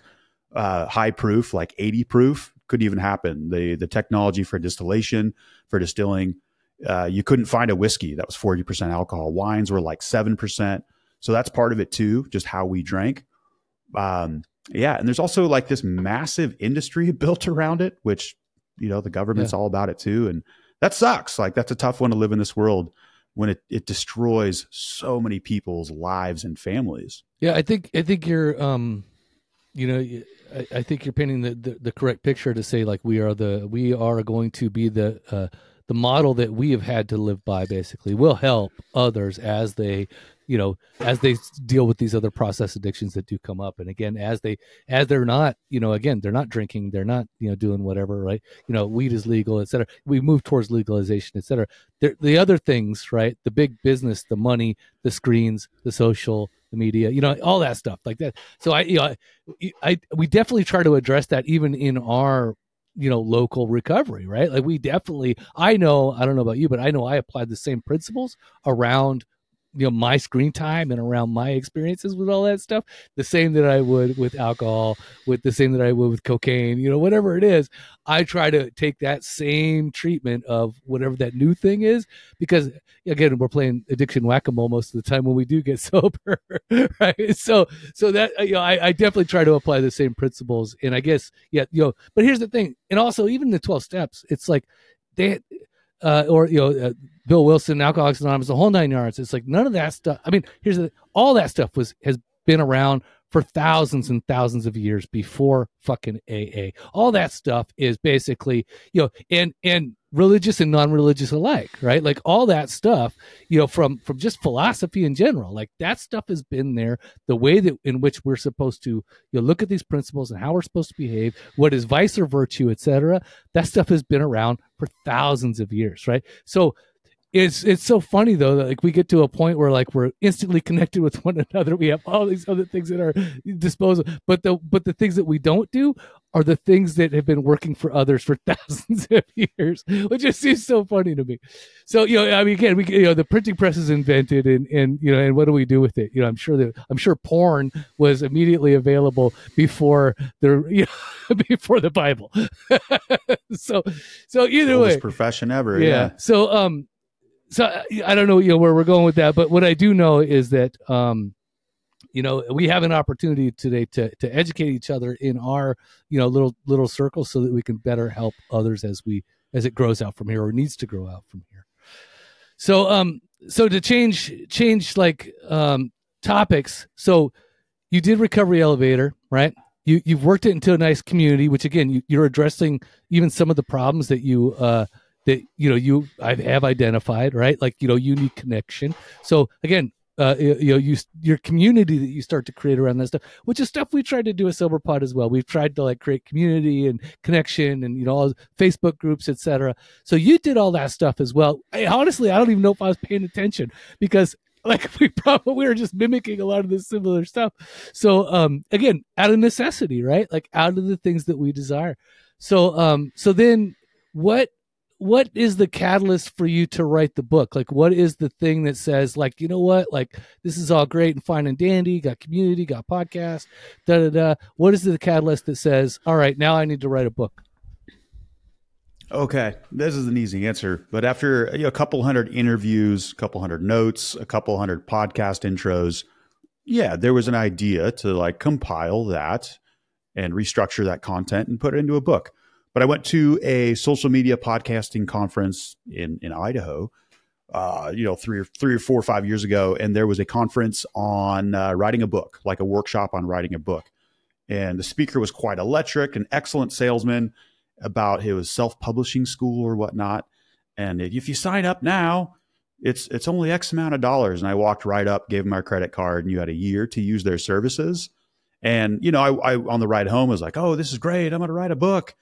Uh, high proof, like eighty proof couldn't even happen. The, the technology for distillation, for distilling, uh, you couldn't find a whiskey that was forty percent alcohol. Wines were like seven percent. So that's part of it too, just how we drank. Um, yeah. And there's also like this massive industry built around it, which, you know, the government's yeah. all about it too. And that sucks. Like, that's a tough one to live in this world when it, it destroys so many people's lives and families. Yeah. I think, I think you're, um, you know, I, I think you're painting the, the, the correct picture to say, like, we are the, we are going to be the, uh, the model that we have had to live by. Basically, we'll help others as they, you know, as they deal with these other process addictions that do come up. And again, as they, as they're not, you know, again, they're not drinking, they're not, you know, doing whatever, right. You know, weed is legal, et cetera. We move towards legalization, et cetera. The, the other things, right. The big business, the money, the screens, the social, the media, you know, all that stuff like that. So I, you know, I, I we definitely try to address that even in our, you know, local recovery, right? Like, we definitely, I know, I don't know about you, but I know I applied the same principles around, you know, my screen time and around my experiences with all that stuff, the same that I would with alcohol, with the same that I would with cocaine, you know, whatever it is. I try to take that same treatment of whatever that new thing is, because again, we're playing addiction whack-a-mole most of the time when we do get sober, right? So, so that, you know, I, I definitely try to apply the same principles. And I guess, yeah, you know, but here's the thing. And also, even the twelve steps, it's like they, Uh, or, you know, uh, Bill Wilson, Alcoholics Anonymous, the whole nine yards. It's like none of that stuff. I mean, here's the, all that stuff was has been around for thousands and thousands of years before fucking A A. All that stuff is basically, you know, and and religious and non-religious alike, right? Like, all that stuff, you know, from from just philosophy in general, like, that stuff has been there. The way that in which we're supposed to, you know, look at these principles and how we're supposed to behave, what is vice or virtue, et cetera, that stuff has been around for thousands of years, right? So It's it's so funny, though, that, like, we get to a point where, like, we're instantly connected with one another. We have all these other things at our disposal, but the but the things that we don't do are the things that have been working for others for thousands of years, which just seems so funny to me. So, you know, I mean, again, we, you know, the printing press is invented, and and you know, and what do we do with it? You know, I'm sure that I'm sure porn was immediately available before the you know, before the Bible. so so either Oldest way, oldest profession ever. Yeah. yeah. So um. So I don't know, you know, where we're going with that, but what I do know is that, um, you know, we have an opportunity today to to educate each other in our, you know, little little circle, so that we can better help others as we as it grows out from here, or needs to grow out from here. So, um, so to change change like um, topics. So you did Recovery Elevator, right? You you've worked it into a nice community, which again, you, you're addressing even some of the problems that you. Uh, that, you know, you I have identified, right? Like, you know, you need connection. So again, uh, you, you know, you, your community that you start to create around that stuff, which is stuff we tried to do at SoberPod as well. We've tried to, like, create community and connection and, you know, all Facebook groups, et cetera. So you did all that stuff as well. I, honestly, I don't even know if I was paying attention, because, like, we probably we were just mimicking a lot of this similar stuff. So um, again, out of necessity, right? Like, out of the things that we desire. So um, so then what, What is the catalyst for you to write the book? Like, what is the thing that says, like, you know what, like, this is all great and fine and dandy, got community, got podcast, da da da. What is the catalyst that says, all right, now I need to write a book? Okay, this is an easy answer, but after you know, a couple hundred interviews, a couple hundred notes, a couple hundred podcast intros, yeah, there was an idea to, like, compile that and restructure that content and put it into a book. But I went to a social media podcasting conference in, in Idaho, uh, you know, three or three or four or five years ago. And there was a conference on uh, writing a book, like a workshop on writing a book. And the speaker was quite electric, an excellent salesman about his self-publishing school or whatnot. And if you sign up now, it's, it's only X amount of dollars. And I walked right up, gave him my credit card, and you had a year to use their services. And, you know, I, I on the ride home was like, oh, this is great. I'm going to write a book.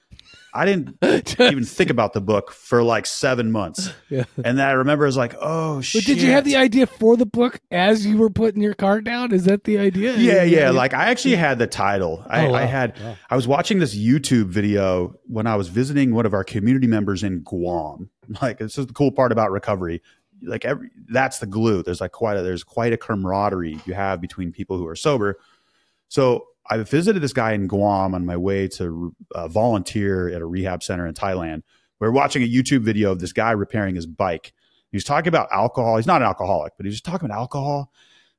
I didn't even think about the book for like seven months. Yeah. And then I remember I was like, oh, but shit. But did you have the idea for the book as you were putting your card down? Is that the idea? Yeah, yeah. yeah. Like, I actually had the title. I, oh, wow. I had, wow. I was watching this YouTube video when I was visiting one of our community members in Guam. Like, this is the cool part about recovery. Like, every, that's the glue. There's like quite a, there's quite a camaraderie you have between people who are sober. So I visited this guy in Guam on my way to uh, volunteer at a rehab center in Thailand. We were watching a YouTube video of this guy repairing his bike. He was talking about alcohol. He's not an alcoholic, but he was talking about alcohol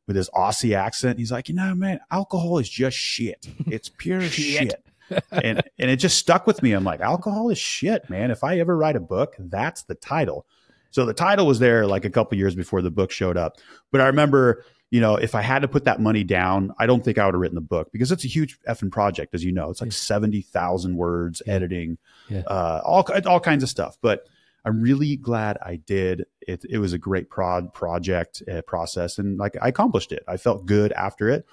with his Aussie accent. He's like, you know, man, alcohol is just shit. It's pure shit. shit. and and it just stuck with me. I'm like, alcohol is shit, man. If I ever write a book, that's the title. So the title was there like a couple years before the book showed up. But I remember, you know, if I had to put that money down, I don't think I would have written the book, because it's a huge effing project, as you know. It's like yeah. seventy thousand words, yeah. editing, yeah. Uh, all all kinds of stuff. But I'm really glad I did. It it was a great prod project uh, process, and like I accomplished it. I felt good after it.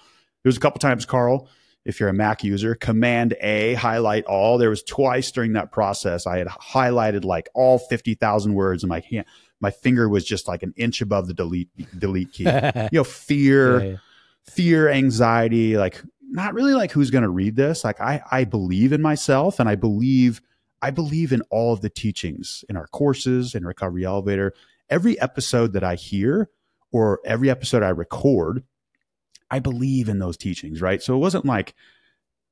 There was a couple times, Carl, if you're a Mac user, Command A, highlight all. There was twice during that process I had highlighted like all fifty thousand words, and my hand, my finger was just like an inch above the delete delete key. You know, fear, yeah, yeah. fear, anxiety, like not really like who's going to read this. Like I I believe in myself, and I believe. I believe in all of the teachings in our courses, in Recovery Elevator. Every episode that I hear or every episode I record, I believe in those teachings, right? So it wasn't like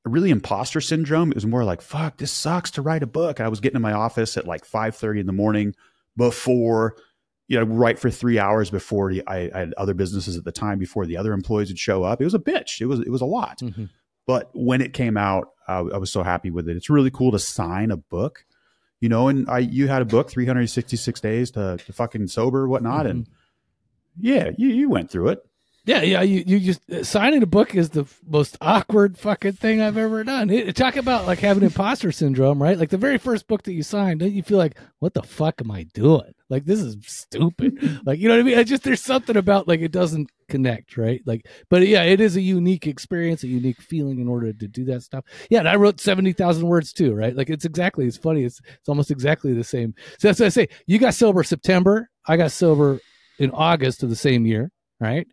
really imposter syndrome. It was more like, fuck, this sucks to write a book. I was getting in my office at like five thirty in the morning before, you know, right for three hours before the, I, I had other businesses at the time, before the other employees would show up. It was a bitch. It was, it was a lot. Mm-hmm. But when it came out, uh, I was so happy with it. It's really cool to sign a book, you know, and I, you had a book, three hundred sixty-six days to, to fucking sober, whatnot. Mm-hmm. And yeah, you, you went through it. Yeah. Yeah. You, you just uh, signing a book is the f- most awkward fucking thing I've ever done. It, talk about like having imposter syndrome, right? Like the very first book that you signed, don't you feel like, what the fuck am I doing? Like, this is stupid. Like, you know what I mean? I just, there's something about like, it doesn't connect, right? Like, but yeah, it is a unique experience, a unique feeling in order to do that stuff. Yeah. And I wrote seventy thousand words too, right? Like it's exactly, it's funny. It's, it's almost exactly the same. So that's what I say. You got sober September. I got sober in August of the same year, right?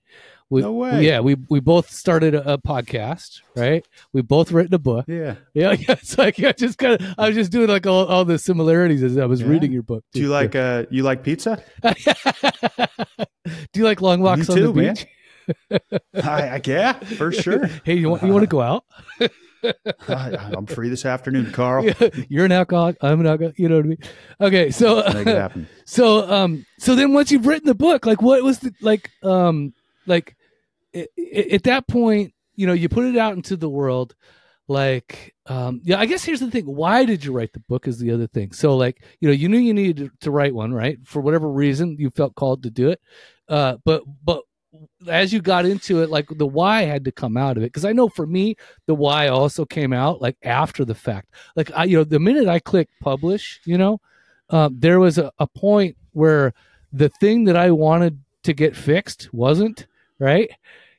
We, no way. Yeah, we we both started a, a podcast, right? We both written a book. Yeah, yeah. It's like I just kind of I was just doing like all, all the similarities as I was yeah. reading your book. Too. Do you like yeah. uh you like pizza? Do you like long walks you on too, the beach? Man. I, I yeah, for sure. Hey, you want you want to go out? I, I'm free this afternoon, Carl. You're an alcoholic. I'm an alcoholic. You know what I mean? Okay, so uh, make it happen. So um, so then once you've written the book, like what was the like um like. It, it, at that point, you know, you put it out into the world, like, um, yeah, I guess here's the thing. Why did you write the book is the other thing. So like, you know, you knew you needed to write one, right? For whatever reason, you felt called to do it. Uh, but, but as you got into it, like the why had to come out of it. Cause I know for me, the why also came out like after the fact, like I, you know, the minute I clicked publish, you know, um, there was a, a point where the thing that I wanted to get fixed wasn't. Right.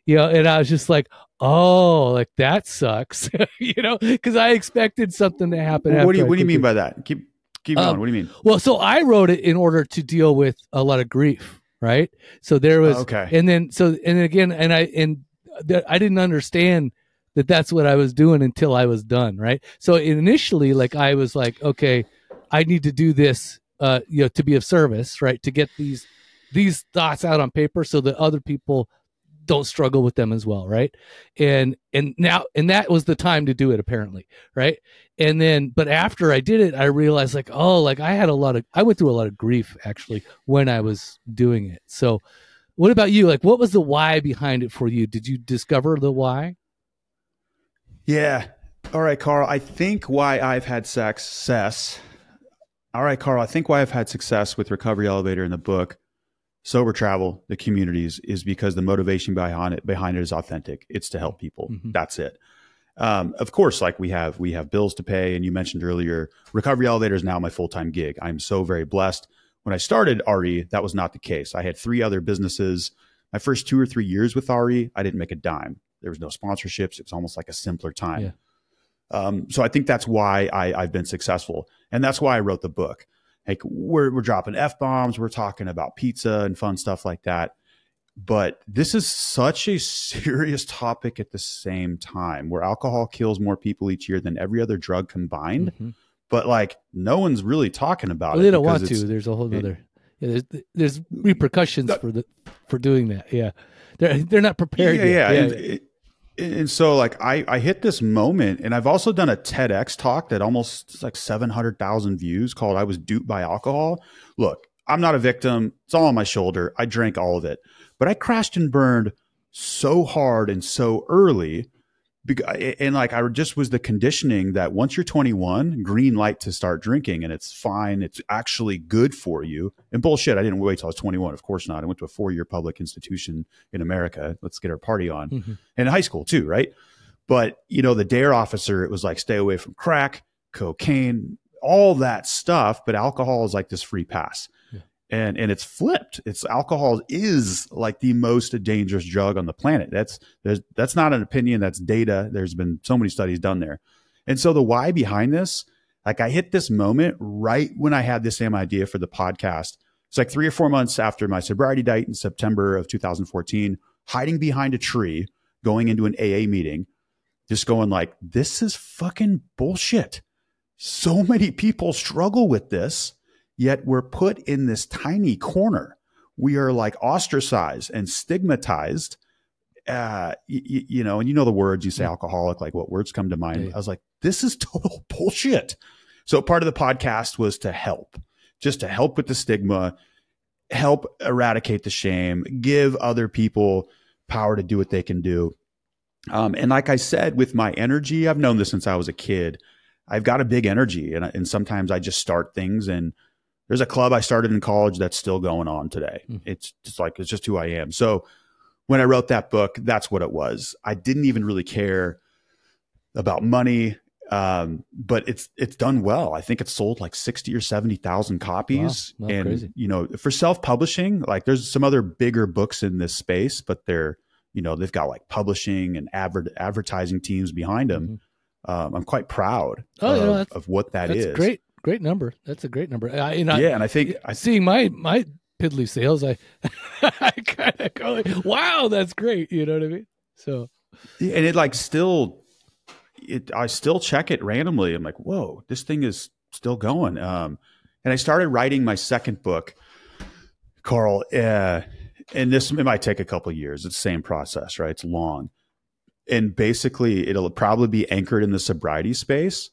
You know, and I was just like, oh, like that sucks, you know, because I expected something to happen. Well, what do you, what do you mean by that? Keep, keep um, going. What do you mean? Well, so I wrote it in order to deal with a lot of grief. Right. So there was, oh, okay. and then, so, and again, and I, and th- I didn't understand that that's what I was doing until I was done. Right. So initially, like, I was like, okay, I need to do this, uh, you know, to be of service, right. To get these, these thoughts out on paper so that other people don't struggle with them as well, right? And and now and that was the time to do it apparently, right? And then but after I did it, I realized like, oh, like I had a lot of I went through a lot of grief actually when I was doing it. So what about you? Like what was the why behind it for you? Did you discover the why? Yeah. All right, Carl, I think why I've had success. All right, Carl, I think why I've had success with Recovery Elevator in the book Sober Travel, the communities, is because the motivation behind it behind it is authentic. It's to help people. Mm-hmm. That's it. Um, of course, like we have we have bills to pay. And you mentioned earlier, Recovery Elevator is now my full-time gig. I'm so very blessed. When I started R E, that was not the case. I had three other businesses. My first two or three years with R E, I didn't make a dime. There was no sponsorships. It was almost like a simpler time. Yeah. Um, so I think that's why I, I've been successful. And that's why I wrote the book. Like we're we're dropping F-bombs, we're talking about pizza and fun stuff like that. But this is such a serious topic at the same time where alcohol kills more people each year than every other drug combined. Mm-hmm. But like no one's really talking about well, it. They don't want to. There's a whole other yeah, there's, there's repercussions that, for the for doing that. Yeah. They're they're not prepared yeah, yet. Yeah. yeah. And, it, and so like I, I hit this moment, and I've also done a TEDx talk that almost like seven hundred thousand views called I Was Duped by Alcohol. Look, I'm not a victim. It's all on my shoulder. I drank all of it, but I crashed and burned so hard and so early And like, I just was the conditioning that once you're twenty-one, green light to start drinking and it's fine. It's actually good for you. And bullshit, I didn't wait till I was twenty-one. Of course not. I went to a four-year public institution in America. Let's get our party on. Mm-hmm. And high school too, right? But, you know, the D A R E officer, it was like, stay away from crack, cocaine, all that stuff. But alcohol is like this free pass. Yeah. And and it's flipped. It's alcohol is like the most dangerous drug on the planet. That's that's not an opinion. That's data. There's been so many studies done there. And so the why behind this, like I hit this moment right when I had the same idea for the podcast. It's like three or four months after my sobriety date in September of two thousand fourteen, hiding behind a tree, going into an A A meeting, just going like, this is fucking bullshit. So many people struggle with this. Yet we're put in this tiny corner. We are like ostracized and stigmatized, uh, y- y- you know, and you know the words, you say yeah. alcoholic, like what words come to mind. Yeah. I was like, this is total bullshit. So part of the podcast was to help, just to help with the stigma, help eradicate the shame, give other people power to do what they can do. Um, and like I said, with my energy, I've known this since I was a kid. I've got a big energy and, and sometimes I just start things and there's a club I started in college that's still going on today. Mm-hmm. It's just like, it's just who I am. So when I wrote that book, that's what it was. I didn't even really care about money, um, but it's it's done well. I think it's sold like sixty or seventy thousand copies. Wow, and crazy. You know, for self-publishing, like there's some other bigger books in this space, but they're, you know, they've got like publishing and adver- advertising teams behind them. Mm-hmm. Um, I'm quite proud oh, of, yeah, of what that that's is. That's great. Great number. That's a great number. I, and I, yeah, and I think I, seeing my my piddly sales, I, I kind of go like, "Wow, that's great." You know what I mean? So, yeah, and it like still, it I still check it randomly. I'm like, "Whoa, this thing is still going." Um, and I started writing my second book, Carl. Uh, and this it might take a couple of years. It's the same process, right? It's long, and basically, it'll probably be anchored in the sobriety space.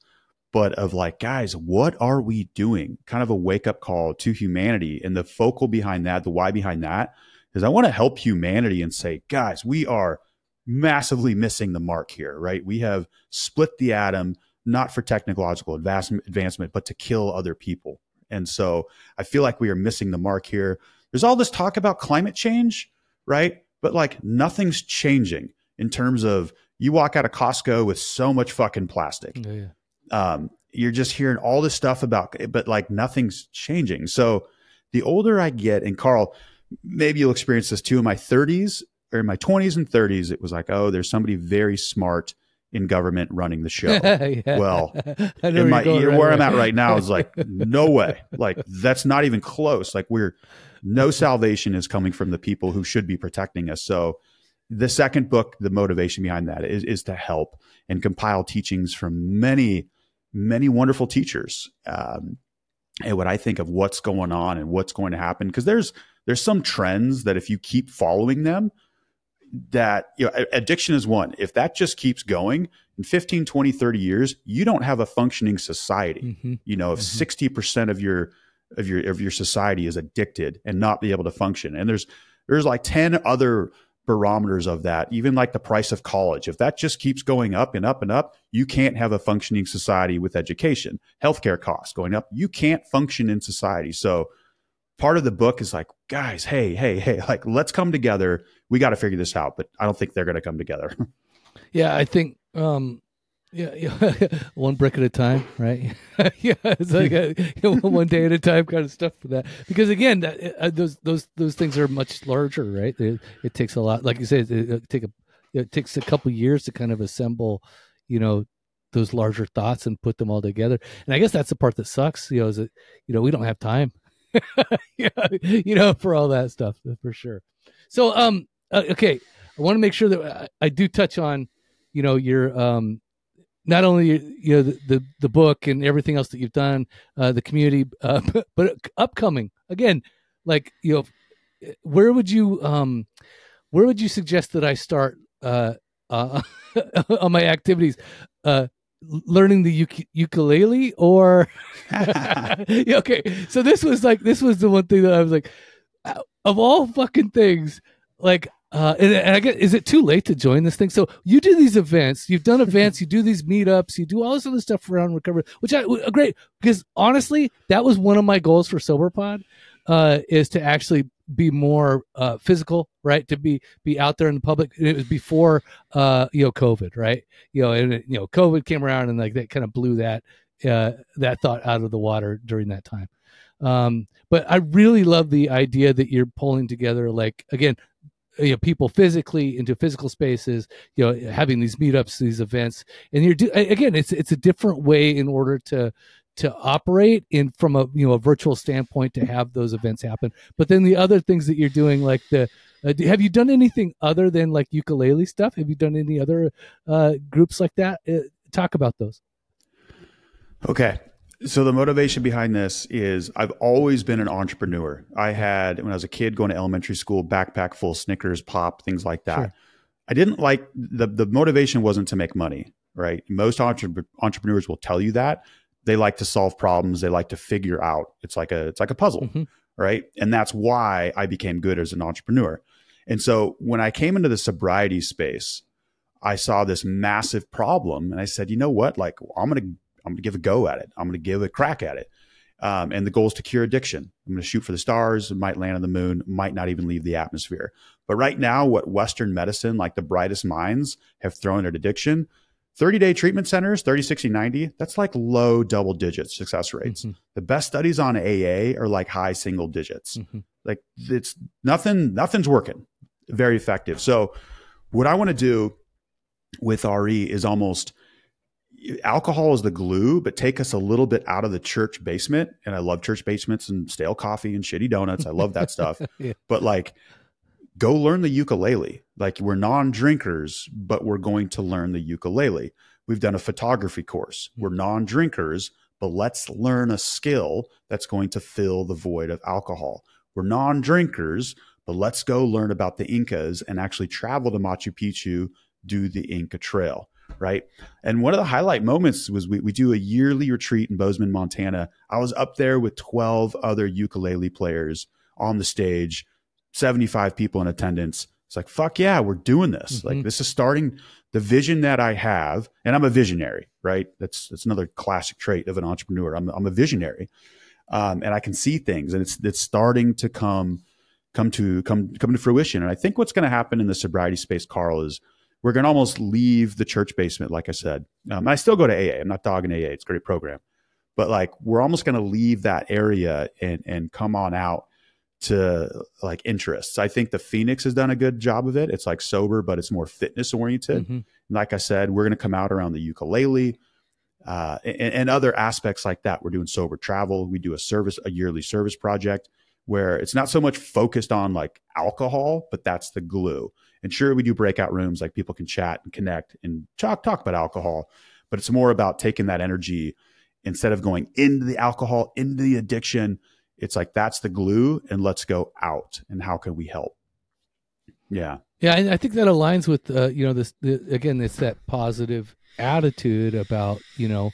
But of like, guys, what are we doing? Kind of a wake-up call to humanity. And the focal behind that, the why behind that, is I want to help humanity and say, guys, we are massively missing the mark here, right? We have split the atom, not for technological advancement, but to kill other people. And so I feel like we are missing the mark here. There's all this talk about climate change, right? But like nothing's changing in terms of you walk out of Costco with so much fucking plastic. Yeah, yeah. Um, you're just hearing all this stuff about, but like nothing's changing. So the older I get, and Carl, maybe you'll experience this too, in my thirties or in my twenties and thirties, it was like, oh, there's somebody very smart in government running the show. Yeah. Well, in my, where right I'm at right now is like, no way. Like that's not even close. Like we're, no salvation is coming from the people who should be protecting us. So the second book, the motivation behind that is, is to help and compile teachings from many many wonderful teachers um, and what I think of what's going on and what's going to happen. Cause there's, there's some trends that if you keep following them, that, you know, addiction is one. If that just keeps going in fifteen, twenty, thirty years, you don't have a functioning society. Mm-hmm. You know, if mm-hmm. sixty percent of your, of your, of your society is addicted and not be able to function. And there's, there's like ten other barometers of that, even like the price of college. If that just keeps going up and up and up, you can't have a functioning society with education. Healthcare costs going up. You can't function in society. So part of the book is like, guys, hey, hey, hey, like let's come together. We got to figure this out, but I don't think they're going to come together. Yeah, I think, um, yeah, yeah. One brick at a time, right? Yeah, it's like a, you know, one day at a time kind of stuff for that. Because again, that, uh, those those those things are much larger, right? It, it takes a lot, like you said, it, it take a it takes a couple years to kind of assemble, you know, those larger thoughts and put them all together. And I guess that's the part that sucks, you know, is that you know we don't have time, yeah, you know, for all that stuff for sure. So, um, uh, okay, I want to make sure that I, I do touch on, you know, your um. Not only you know the, the, the book and everything else that you've done, uh, the community, uh, but, but upcoming again, like you know, where would you um, where would you suggest that I start uh, uh, on my activities? Uh, learning the uk- ukulele or yeah, okay? So this was like this was the one thing that I was like, of all fucking things, like Uh, and, and I guess, is it too late to join this thing? So you do these events, you've done events, you do these meetups, you do all this other stuff around recovery, which I great, because honestly, that was one of my goals for SoberPod, uh, is to actually be more uh, physical, right? To be be out there in the public. And it was before uh, you know, COVID, right? You know, and you know, COVID came around and like that kind of blew that uh, that thought out of the water during that time. Um, but I really love the idea that you're pulling together, like again, you know, people physically into physical spaces, you know, having these meetups, these events, and you're do, again, it's, it's a different way in order to, to operate in from a, you know, a virtual standpoint to have those events happen. But then the other things that you're doing, like the, uh, do, have you done anything other than like ukulele stuff? Have you done any other uh, groups like that? Uh, talk about those. Okay. So the motivation behind this is I've always been an entrepreneur. I had, when I was a kid going to elementary school, backpack full of Snickers, pop, things like that. Sure. I didn't like, the the motivation wasn't to make money, right? Most entre- entrepreneurs will tell you that. They like to solve problems. They like to figure out. It's like a, it's like a puzzle, mm-hmm. right? And that's why I became good as an entrepreneur. And so when I came into the sobriety space, I saw this massive problem and I said, you know what? Like, well, I'm going to I'm going to give a go at it. I'm going to give a crack at it. Um, and the goal is to cure addiction. I'm going to shoot for the stars, might land on the moon, might not even leave the atmosphere. But right now, what Western medicine, like the brightest minds, have thrown at addiction, thirty-day treatment centers, thirty, sixty, ninety, that's like low double-digit success rates. Mm-hmm. The best studies on A A are like high single digits. Mm-hmm. Like it's nothing, nothing's working. Very effective. So what I want to do with R E is almost... alcohol is the glue, but take us a little bit out of the church basement. And I love church basements and stale coffee and shitty donuts. I love that stuff. Yeah. But like, go learn the ukulele. Like we're non-drinkers, but we're going to learn the ukulele. We've done a photography course. We're non-drinkers, but let's learn a skill that's going to fill the void of alcohol. We're non-drinkers, but let's go learn about the Incas and actually travel to Machu Picchu, do the Inca Trail. Right. And one of the highlight moments was we, we do a yearly retreat in Bozeman, Montana. I was up there with twelve other ukulele players on the stage, seventy-five people in attendance. It's like, fuck yeah, we're doing this. Mm-hmm. Like this is starting the vision that I have. And I'm a visionary, right? That's, that's another classic trait of an entrepreneur. I'm, I'm a visionary. Um, and I can see things and it's, it's starting to come, come to, come, come to fruition. And I think what's going to happen in the sobriety space, Carl, is we're going to almost leave the church basement, like I said. Um, I still go to A A. I'm not dogging A A. It's a great program. But like we're almost going to leave that area and and come on out to like interests. I think the Phoenix has done a good job of it. It's like sober, but it's more fitness oriented. Mm-hmm. Like I said, we're going to come out around the ukulele uh, and, and other aspects like that. We're doing sober travel. We do a service, a yearly service project where it's not so much focused on like alcohol, but that's the glue. And sure, we do breakout rooms, like people can chat and connect and talk, talk about alcohol, but it's more about taking that energy instead of going into the alcohol, into the addiction. It's like, that's the glue and let's go out. And how can we help? Yeah. Yeah. And I think that aligns with, uh, you know, this, the, again, it's that positive attitude about, you know,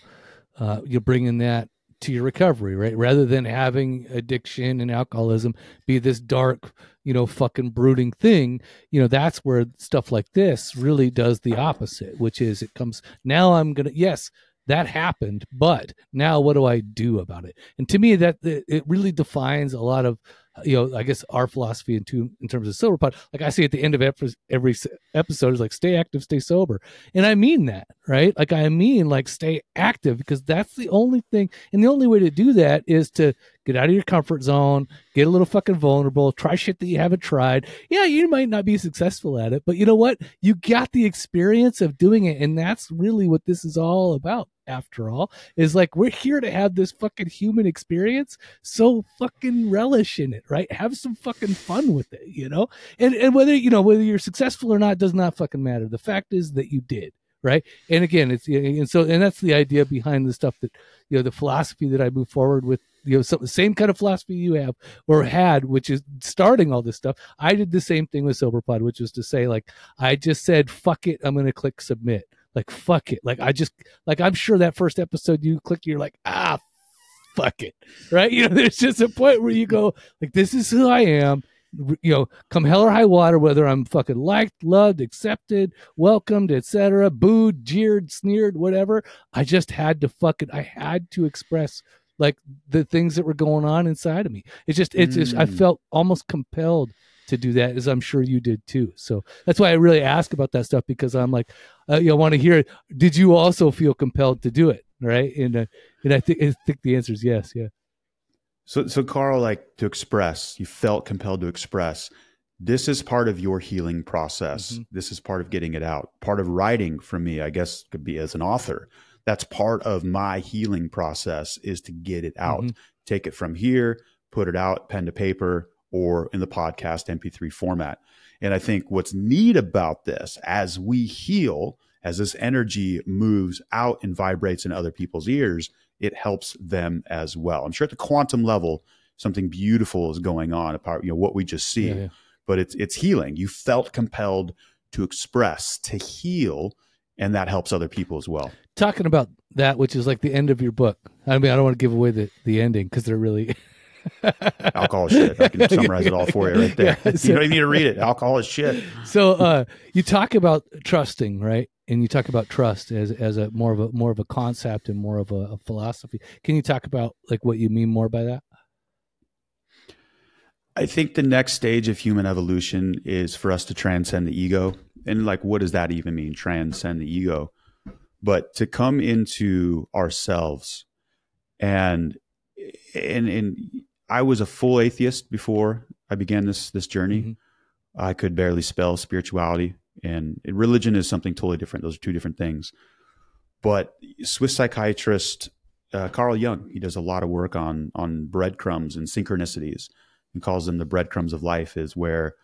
uh, you're bringing that to your recovery, right? Rather than having addiction and alcoholism be this dark, you know, fucking brooding thing, you know, that's where stuff like this really does the opposite, which is it comes, now I'm going to, yes, that happened, but now what do I do about it? And to me, that it really defines a lot of, you know, I guess our philosophy in, to, in terms of SoberPod. Like I say at the end of every, every episode is like, stay active, stay sober. And I mean that, right? Like I mean, like stay active because that's the only thing. And the only way to do that is to get out of your comfort zone, get a little fucking vulnerable, try shit that you haven't tried. Yeah, you might not be successful at it, but you know what? You got the experience of doing it. And that's really what this is all about. After all, is like we're here to have this fucking human experience, so fucking relish in it, right? Have some fucking fun with it, you know? And and whether, you know, whether you're successful or not does not fucking matter. The fact is that you did, right? And again, it's and so and that's the idea behind the stuff that, you know, the philosophy that I move forward with, you know, some, the same kind of philosophy you have or had, which is starting all this stuff. I did the same thing with SoberPod, which was to say, like, I just said, fuck it, I'm going to click submit. Like, fuck it. Like, I just, like, I'm sure that first episode you click, you're like, ah, fuck it. Right. You know, there's just a point where you go like, this is who I am. you know, come hell or high water, whether I'm fucking liked, loved, accepted, welcomed, et cetera, booed, jeered, sneered, whatever. I just had to fucking, I had to express like the things that were going on inside of me. It's just, it's mm. just, I felt almost compelled to do that, as I'm sure you did too. So that's why I really ask about that stuff, because I'm like, uh, you know, I want to hear, did you also feel compelled to do it? Right. And, uh, and I think, I think the answer is yes. Yeah. So, so Carl, like to express, you felt compelled to express, this is part of your healing process. Mm-hmm. This is part of getting it out. Part of writing for me, I guess, could be as an author. That's part of my healing process, is to get it out, mm-hmm. take it from here, put it out, pen to paper, or in the podcast M P three format. And I think what's neat about this, as we heal, as this energy moves out and vibrates in other people's ears, it helps them as well. I'm sure at the quantum level, something beautiful is going on about, you know, what we just see, yeah, yeah. but it's, it's healing. You felt compelled to express, to heal, and that helps other people as well. Talking about that, which is like the end of your book. I mean, I don't want to give away the, the ending, because they're really... Alcohol is shit. I can summarize it all for you right there. Yeah, so, you don't even need to read it. Alcohol is shit. So uh, you talk about trusting, right? And you talk about trust as as a more of a more of a concept and more of a, a philosophy. Can you talk about like what you mean more by that? I think the next stage of human evolution is for us to transcend the ego. And like, what does that even mean? Transcend the ego, but to come into ourselves. And and and I was a full atheist before I began this this journey. Mm-hmm. I could barely spell spirituality, and religion is something totally different. Those are two different things. But Swiss psychiatrist uh, Carl Jung, he does a lot of work on on breadcrumbs and synchronicities. He calls them the breadcrumbs of life, is where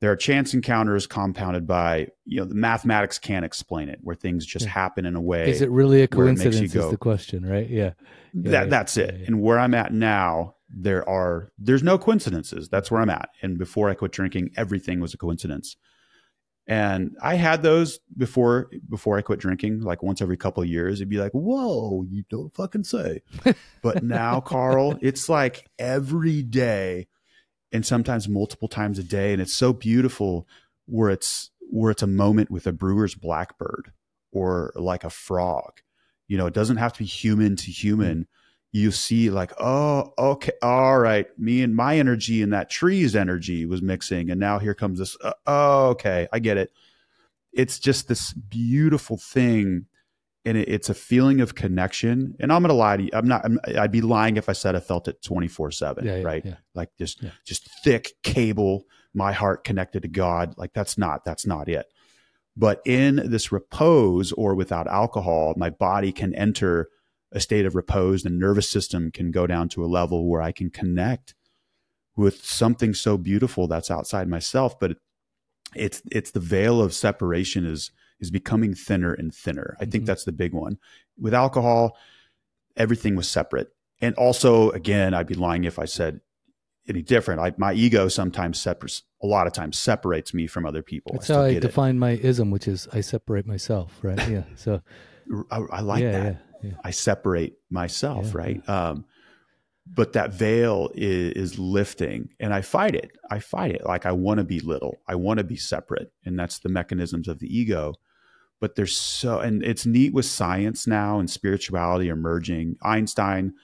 there are chance encounters compounded by, you know, the mathematics can't explain it, where things just yeah. happen in a way. Is it really a coincidence go, is the question, right? Yeah. yeah that yeah, That's it. Yeah, yeah. And where I'm at now, there are, there's no coincidences. That's where I'm at. And before I quit drinking, everything was a coincidence. And I had those before, before I quit drinking, like once every couple of years, it'd be like, whoa, you don't fucking say. But now, Carl, it's like every day, and sometimes multiple times a day. And it's so beautiful where it's, where it's a moment with a brewer's blackbird or like a frog. You know, it doesn't have to be human to human. You see like, oh, okay, all right. Me and my energy and that tree's energy was mixing. And now here comes this, uh, oh, okay, I get it. It's just this beautiful thing. And it, it's a feeling of connection. And I'm going to lie to you. I'm not, I'm, I'd be lying if I said I felt it twenty-four seven, yeah, yeah, right? Yeah. Like just, yeah. just thick cable, my heart connected to God. Like that's not, that's not it. But in this repose, or without alcohol, my body can enter a state of repose. The nervous system can go down to a level where I can connect with something so beautiful that's outside myself. But it, it's, it's the veil of separation is, is becoming thinner and thinner. I think mm-hmm. that's the big one. With alcohol, everything was separate. And also, again, I'd be lying if I said any different. I, my ego sometimes separates, a lot of times separates me from other people. That's I how I define it. My ism, which is I separate myself, right? Yeah. So I, I like yeah, that. Yeah, yeah. I separate myself, yeah, right? Yeah. Um, but that veil is, is lifting, and I fight it. I fight it. Like I want to be little. I want to be separate. And that's the mechanisms of the ego. But there's so, and it's neat with science now and spirituality emerging. Einstein,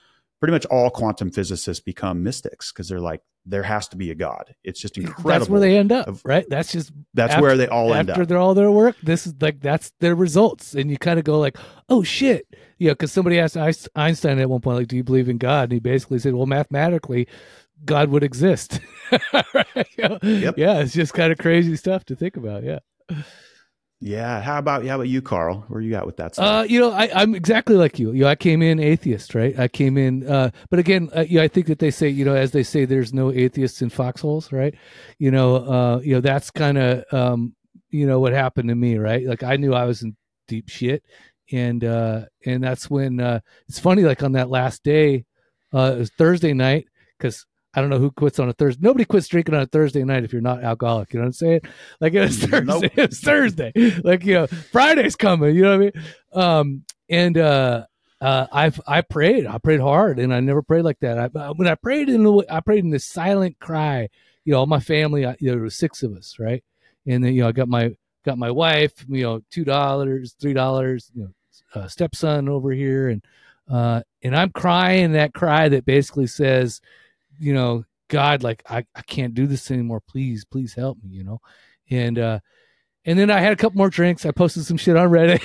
pretty much all quantum physicists become mystics, because they're like, there has to be a God. It's just incredible. That's where they end up, of, right? That's just, that's after, where they all end up. After they're all their work, this is like, that's their results. And you kind of go like, oh shit. You know, because somebody asked Einstein at one point, like, do you believe in God? And he basically said, well, mathematically, God would exist. Right? You know? Yep. Yeah. It's just kind of crazy stuff to think about. Yeah. Yeah. How about how about you, Carl? Where you at with that stuff? Uh, you know, I, I'm exactly like you. You know, I came in atheist, right? I came in, uh, but again, uh, you know, I think that they say, you know, as they say, there's no atheists in foxholes, right? You know, uh, you know, that's kind of, um, you know, what happened to me, right? Like I knew I was in deep shit, and uh, and that's when uh, it's funny. Like on that last day, uh, it was Thursday night, because I don't know who quits on a Thursday. Nobody quits drinking on a Thursday night if you're not alcoholic. You know what I'm saying? Like it was Thursday. Nope. It was Thursday. Like, you know, Friday's coming. You know what I mean? Um, and uh, uh, I I prayed. I prayed hard, and I never prayed like that. I, when I prayed in the, I prayed in this silent cry, you know, my family, I, you know, there were six of us, right? And then, you know, I got my got my wife, you know, two dollars, three dollars, you know, uh, stepson over here, and uh, and I'm crying that cry that basically says, you know, God, like, I, I can't do this anymore. Please, please help me, you know? And, uh, and then I had a couple more drinks. I posted some shit on Reddit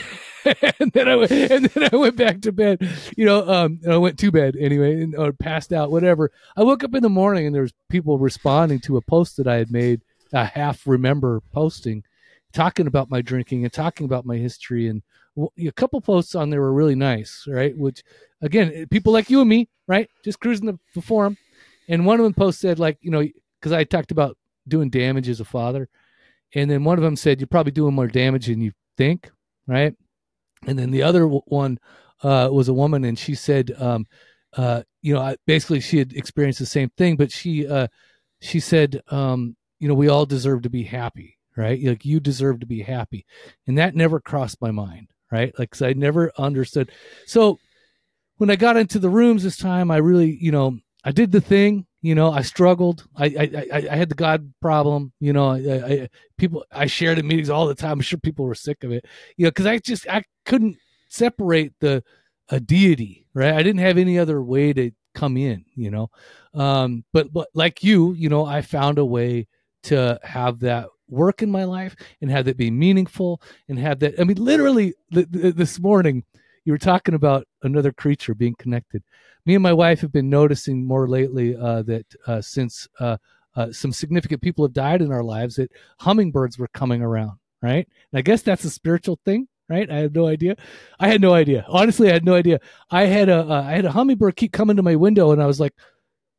and then I went, and then I went back to bed, you know, um, and I went to bed anyway, and or passed out, whatever. I woke up in the morning and there was people responding to a post that I had made, a half remember posting, talking about my drinking and talking about my history. And a couple posts on there were really nice. Right. Which again, people like you and me, right. Just cruising the, the forum. And one of them posts said, like, you know, because I talked about doing damage as a father. And then one of them said, you're probably doing more damage than you think, right? And then the other one uh, was a woman, and she said, um, uh, you know, I, basically she had experienced the same thing, but she uh, she said, um, you know, we all deserve to be happy, right? Like, you deserve to be happy. And that never crossed my mind, right? Like, 'cause I never understood. So when I got into the rooms this time, I really, you know, I did the thing, you know, I struggled. I, I, I, I had the God problem, you know, I, I, people, I shared in meetings all the time. I'm sure people were sick of it, you know, 'cause I just, I couldn't separate the a deity, right? I didn't have any other way to come in, you know? Um, but, but like you, you know, I found a way to have that work in my life and have that be meaningful and have that. I mean, literally th- th- this morning, you were talking about another creature being connected. Me and my wife have been noticing more lately uh, that uh, since uh, uh, some significant people have died in our lives, that hummingbirds were coming around, right? And I guess that's a spiritual thing, right? I had no idea. I had no idea. Honestly, I had no idea. I had a, uh, I had a hummingbird keep coming to my window, and I was like,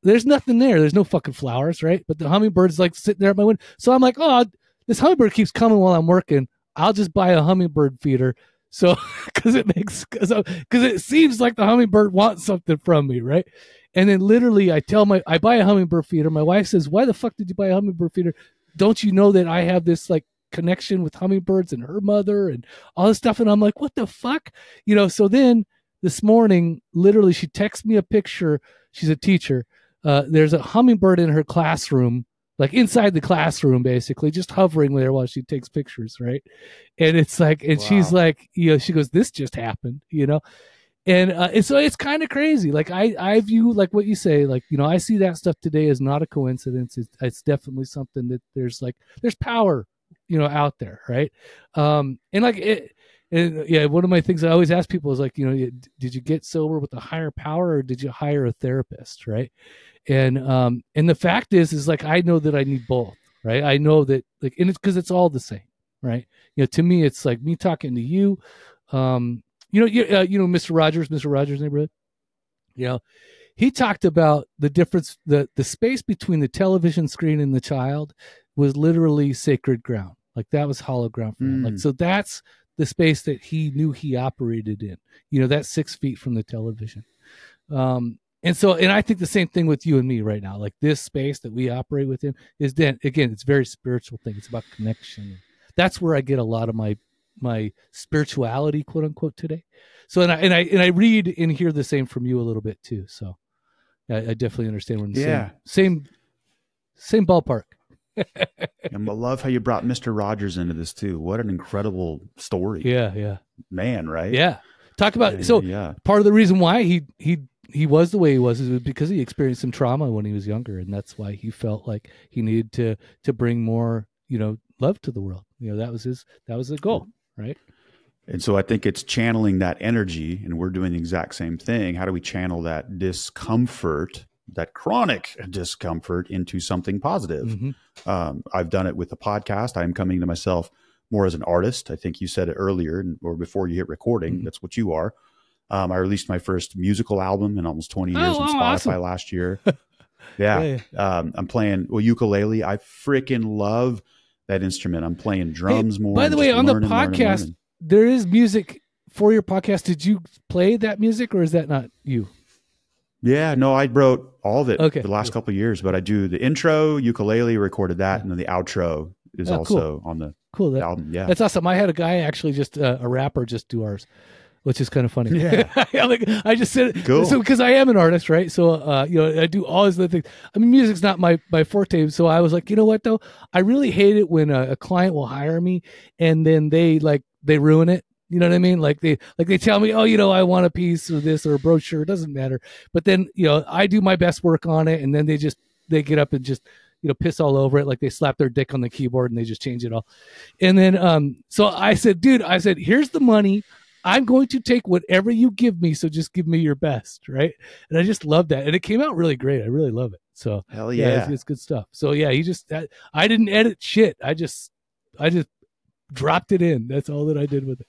there's nothing there. There's no fucking flowers, right? But the hummingbird's like sitting there at my window. So I'm like, oh, this hummingbird keeps coming while I'm working. I'll just buy a hummingbird feeder. So, because it makes, because it seems like the hummingbird wants something from me, right? And then literally, I tell my, I buy a hummingbird feeder. My wife says, "Why the fuck did you buy a hummingbird feeder? Don't you know that I have this like connection with hummingbirds and her mother and all this stuff?" And I'm like, "What the fuck?" You know. So then this morning, literally, she texts me a picture. She's a teacher. Uh, there's a hummingbird in her classroom, like inside the classroom, basically just hovering there while she takes pictures. Right. And it's like, and wow. She's like, you know, she goes, this just happened, you know? And, uh, and so it's kind of crazy. Like I, I view like what you say, like, you know, I see that stuff today as not a coincidence. It's, it's definitely something that there's like, there's power, you know, out there. Right. Um, and like, it, and yeah, one of my things I always ask people is like, you know, did you get sober with a higher power or did you hire a therapist? Right. And, um, and the fact is, is like, I know that I need both, right? I know that like, and it's 'cause it's all the same, right? You know, to me, it's like me talking to you, um, you know, you, uh, you know, Mister Rogers, Mister Rogers neighborhood, you know, he talked about the difference, the, the space between the television screen and the child was literally sacred ground. Like that was hollow ground for him. Mm. Like, so that's the space that he knew he operated in, you know, that's six feet from the television. Um, and so, and I think the same thing with you and me right now, like this space that we operate within is then again, it's a very spiritual thing. It's about connection. That's where I get a lot of my, my spirituality, quote unquote, today. So, and I, and I, and I read and hear the same from you a little bit too. So I, I definitely understand we're in the yeah. same, same, same ballpark. And I love how you brought Mister Rogers into this too. What an incredible story. Yeah. Yeah. Man. Right. Yeah. Talk about, yeah, so yeah. Part of the reason why he, he, he was the way he was is because he experienced some trauma when he was younger. And that's why he felt like he needed to, to bring more, you know, love to the world. You know, that was his, that was the goal. Right. And so I think it's channeling that energy, and we're doing the exact same thing. How do we channel that discomfort, that chronic discomfort, into something positive? Mm-hmm. Um, I've done it with the podcast. I'm coming to myself more as an artist. I think you said it earlier, or before you hit recording, mm-hmm. That's what you are. Um, I released my first musical album in almost twenty years oh, on Spotify awesome. last year. Yeah. yeah, yeah. Um, I'm playing well, ukulele. I freaking love that instrument. I'm playing drums hey, more. By the way, on learning, the podcast, learning, learning. There is music for your podcast. Did you play that music, or is that not you? Yeah, no, I wrote all of it okay. the last cool. couple of years, but I do the intro, ukulele, recorded that, yeah. and then the outro is oh, also cool. on the, cool. that, the album. Yeah, that's awesome. I had a guy actually just uh, a rapper just do ours. which is kind of funny. Yeah. I, like, I just said, cool. So because I am an artist, right? So, uh, you know, I do all these other things. I mean, music's not my, my forte. So I was like, you know what, though? I really hate it when a, a client will hire me and then they like, they ruin it. You know what I mean? Like they, like they tell me, oh, you know, I want a piece of this or a brochure. It doesn't matter. But then, you know, I do my best work on it. And then they just, they get up and just, you know, piss all over it. Like they slap their dick on the keyboard and they just change it all. And then, um, so I said, dude, I said, here's the money. I'm going to take whatever you give me. So just give me your best. Right. And I just love that. And it came out really great. I really love it. So hell yeah, yeah it's, it's good stuff. So yeah, he just, that, I didn't edit shit. I just, I just dropped it in. That's all that I did with it.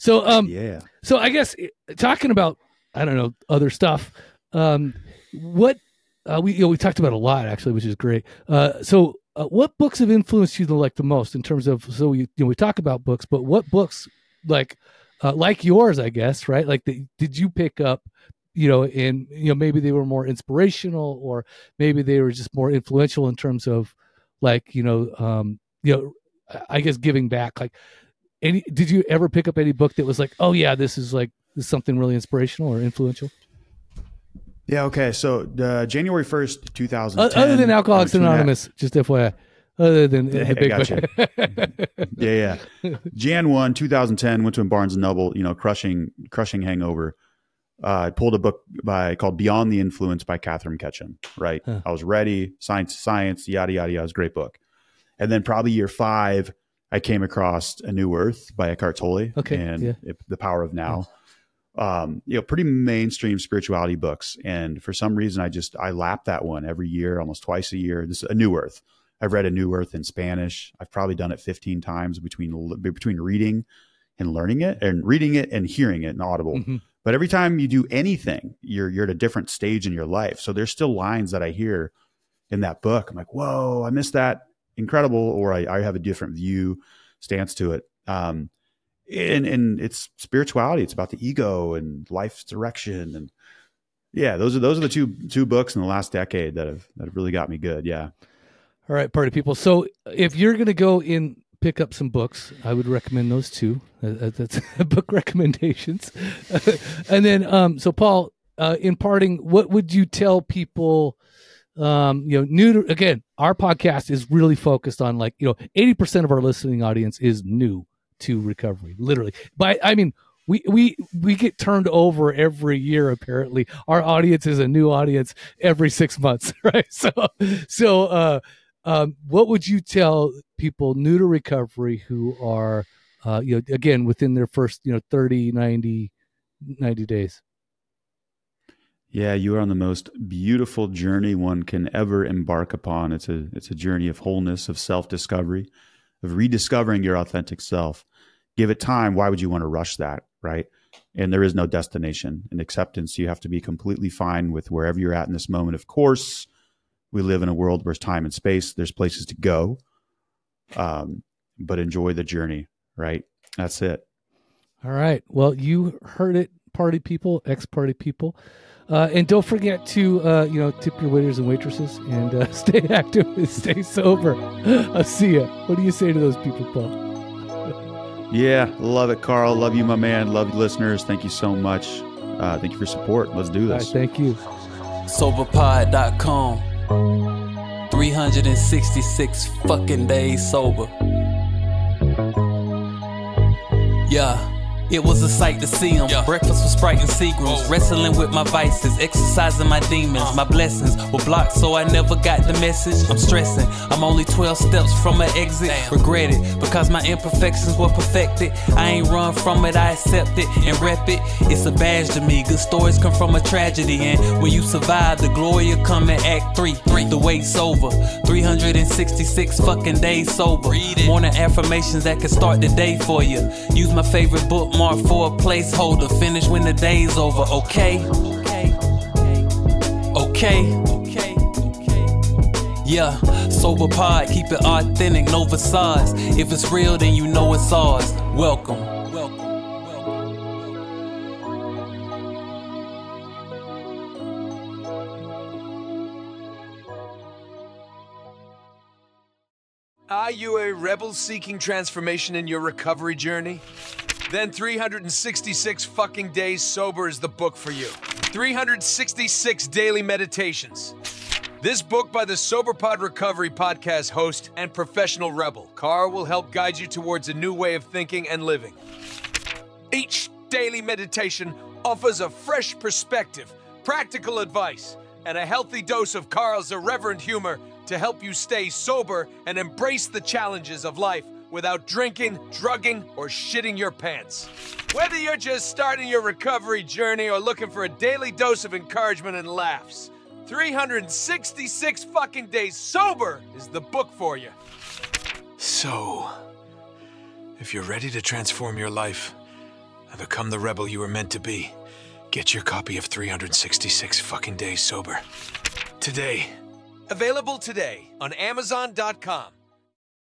So, um, yeah. So I guess talking about, I don't know, other stuff, um, what, Uh, we you know, we talked about a lot actually, which is great. Uh, so, uh, what books have influenced you the, like the most in terms of? So we you know we talk about books, but what books like uh, like yours, I guess, right? Like, the, did you pick up? You know, and you know maybe they were more inspirational, or maybe they were just more influential in terms of like you know um, you know I guess giving back. Like, any did you ever pick up any book that was like, oh yeah, this is like this is something really inspirational or influential? Yeah. Okay. So uh, January first, twenty ten. Other than Alcoholics Anonymous, that, just F Y I. Other than yeah, the big gotcha. yeah, yeah. January first, twenty ten. Went to a Barnes and Noble. You know, crushing, crushing hangover. Uh, I pulled a book by called Beyond the Influence by Catherine Ketcham. Right. Huh. I was ready. Science, science, yada yada yada. It was a great book. And then probably year five, I came across A New Earth by Eckhart Tolle. Okay. And yeah. it, The Power of Now. Yeah. Um, you know, pretty mainstream spirituality books. And for some reason, I just, I lap that one every year, almost twice a year. This is A New Earth. I've read A New Earth in Spanish. I've probably done it fifteen times between, between reading and learning it and reading it and hearing it in Audible. Mm-hmm. But every time you do anything, you're, you're at a different stage in your life. So there's still lines that I hear in that book. I'm like, whoa, I missed that. Incredible. Or I, I have a different view stance to it. Um, And, and it's spirituality. It's about the ego and life's direction. And yeah, those are, those are the two, two books in the last decade that have, that have really got me good. Yeah. All right. Party people. So if you're going to go in, pick up some books, I would recommend those two. Uh, that's book recommendations. And then, um, so Paul, uh, in parting, what would you tell people, um, you know, new to, again, our podcast is really focused on like, you know, eighty percent of our listening audience is new to recovery, literally. But I mean, we we we get turned over every year. Apparently, our audience is a new audience every six months, right? So, so uh, um, what would you tell people new to recovery who are, uh, you know, again within their first, you know, thirty, ninety, ninety days? Yeah, you are on the most beautiful journey one can ever embark upon. It's a it's a journey of wholeness, of self-discovery, of rediscovering your authentic self. Give it time. Why would you want to rush that, right? And there is no destination and acceptance. You have to be completely fine with wherever you're at in this moment. Of course, we live in a world where there's time and space. There's places to go, um, but enjoy the journey, right? That's it. All right. Well, you heard it, party people, ex-party people. Uh, and don't forget to, uh, you know, tip your waiters and waitresses and uh, stay active and stay sober. I'll see you. What do you say to those people, Paul? Yeah, love it, Carl. Love you, my man. Love you, listeners. Thank you so much. Uh, thank you for support. Let's do this. All right, thank you. Sober Pod dot com. three hundred sixty-six fucking days sober. Yeah. It was a sight to see him. Yeah. Breakfast with Sprite and Seagrams. Oh. Wrestling with my vices. Exercising my demons. Uh. My blessings were blocked, so I never got the message. I'm stressing. I'm only twelve steps from an exit. Damn. Regret it because my imperfections were perfected. I ain't run from it. I accept it and rep it. It's a badge to me. Good stories come from a tragedy. And when you survive, the glory will come in Act three. three. The wait's over. three hundred sixty-six fucking days sober. Morning affirmations that can start the day for you. Use my favorite bookmark for a placeholder. Finish when the day's over. Okay. Okay. Okay. Okay. Okay. Yeah. Sober Pod. Keep it authentic. No facades. If it's real, then you know it's ours. Welcome. Welcome. Welcome. Are you a rebel seeking transformation in your recovery journey? then three hundred sixty-six Fucking Days Sober is the book for you. three hundred sixty-six Daily Meditations. This book by the SoberPod Recovery podcast host and professional rebel, Carl, will help guide you towards a new way of thinking and living. Each daily meditation offers a fresh perspective, practical advice, and a healthy dose of Carl's irreverent humor to help you stay sober and embrace the challenges of life without drinking, drugging, or shitting your pants. Whether you're just starting your recovery journey or looking for a daily dose of encouragement and laughs, three hundred sixty-six Fucking Days Sober is the book for you. So, if you're ready to transform your life and become the rebel you were meant to be, get your copy of three hundred sixty-six Fucking Days Sober today. Available today on Amazon dot com.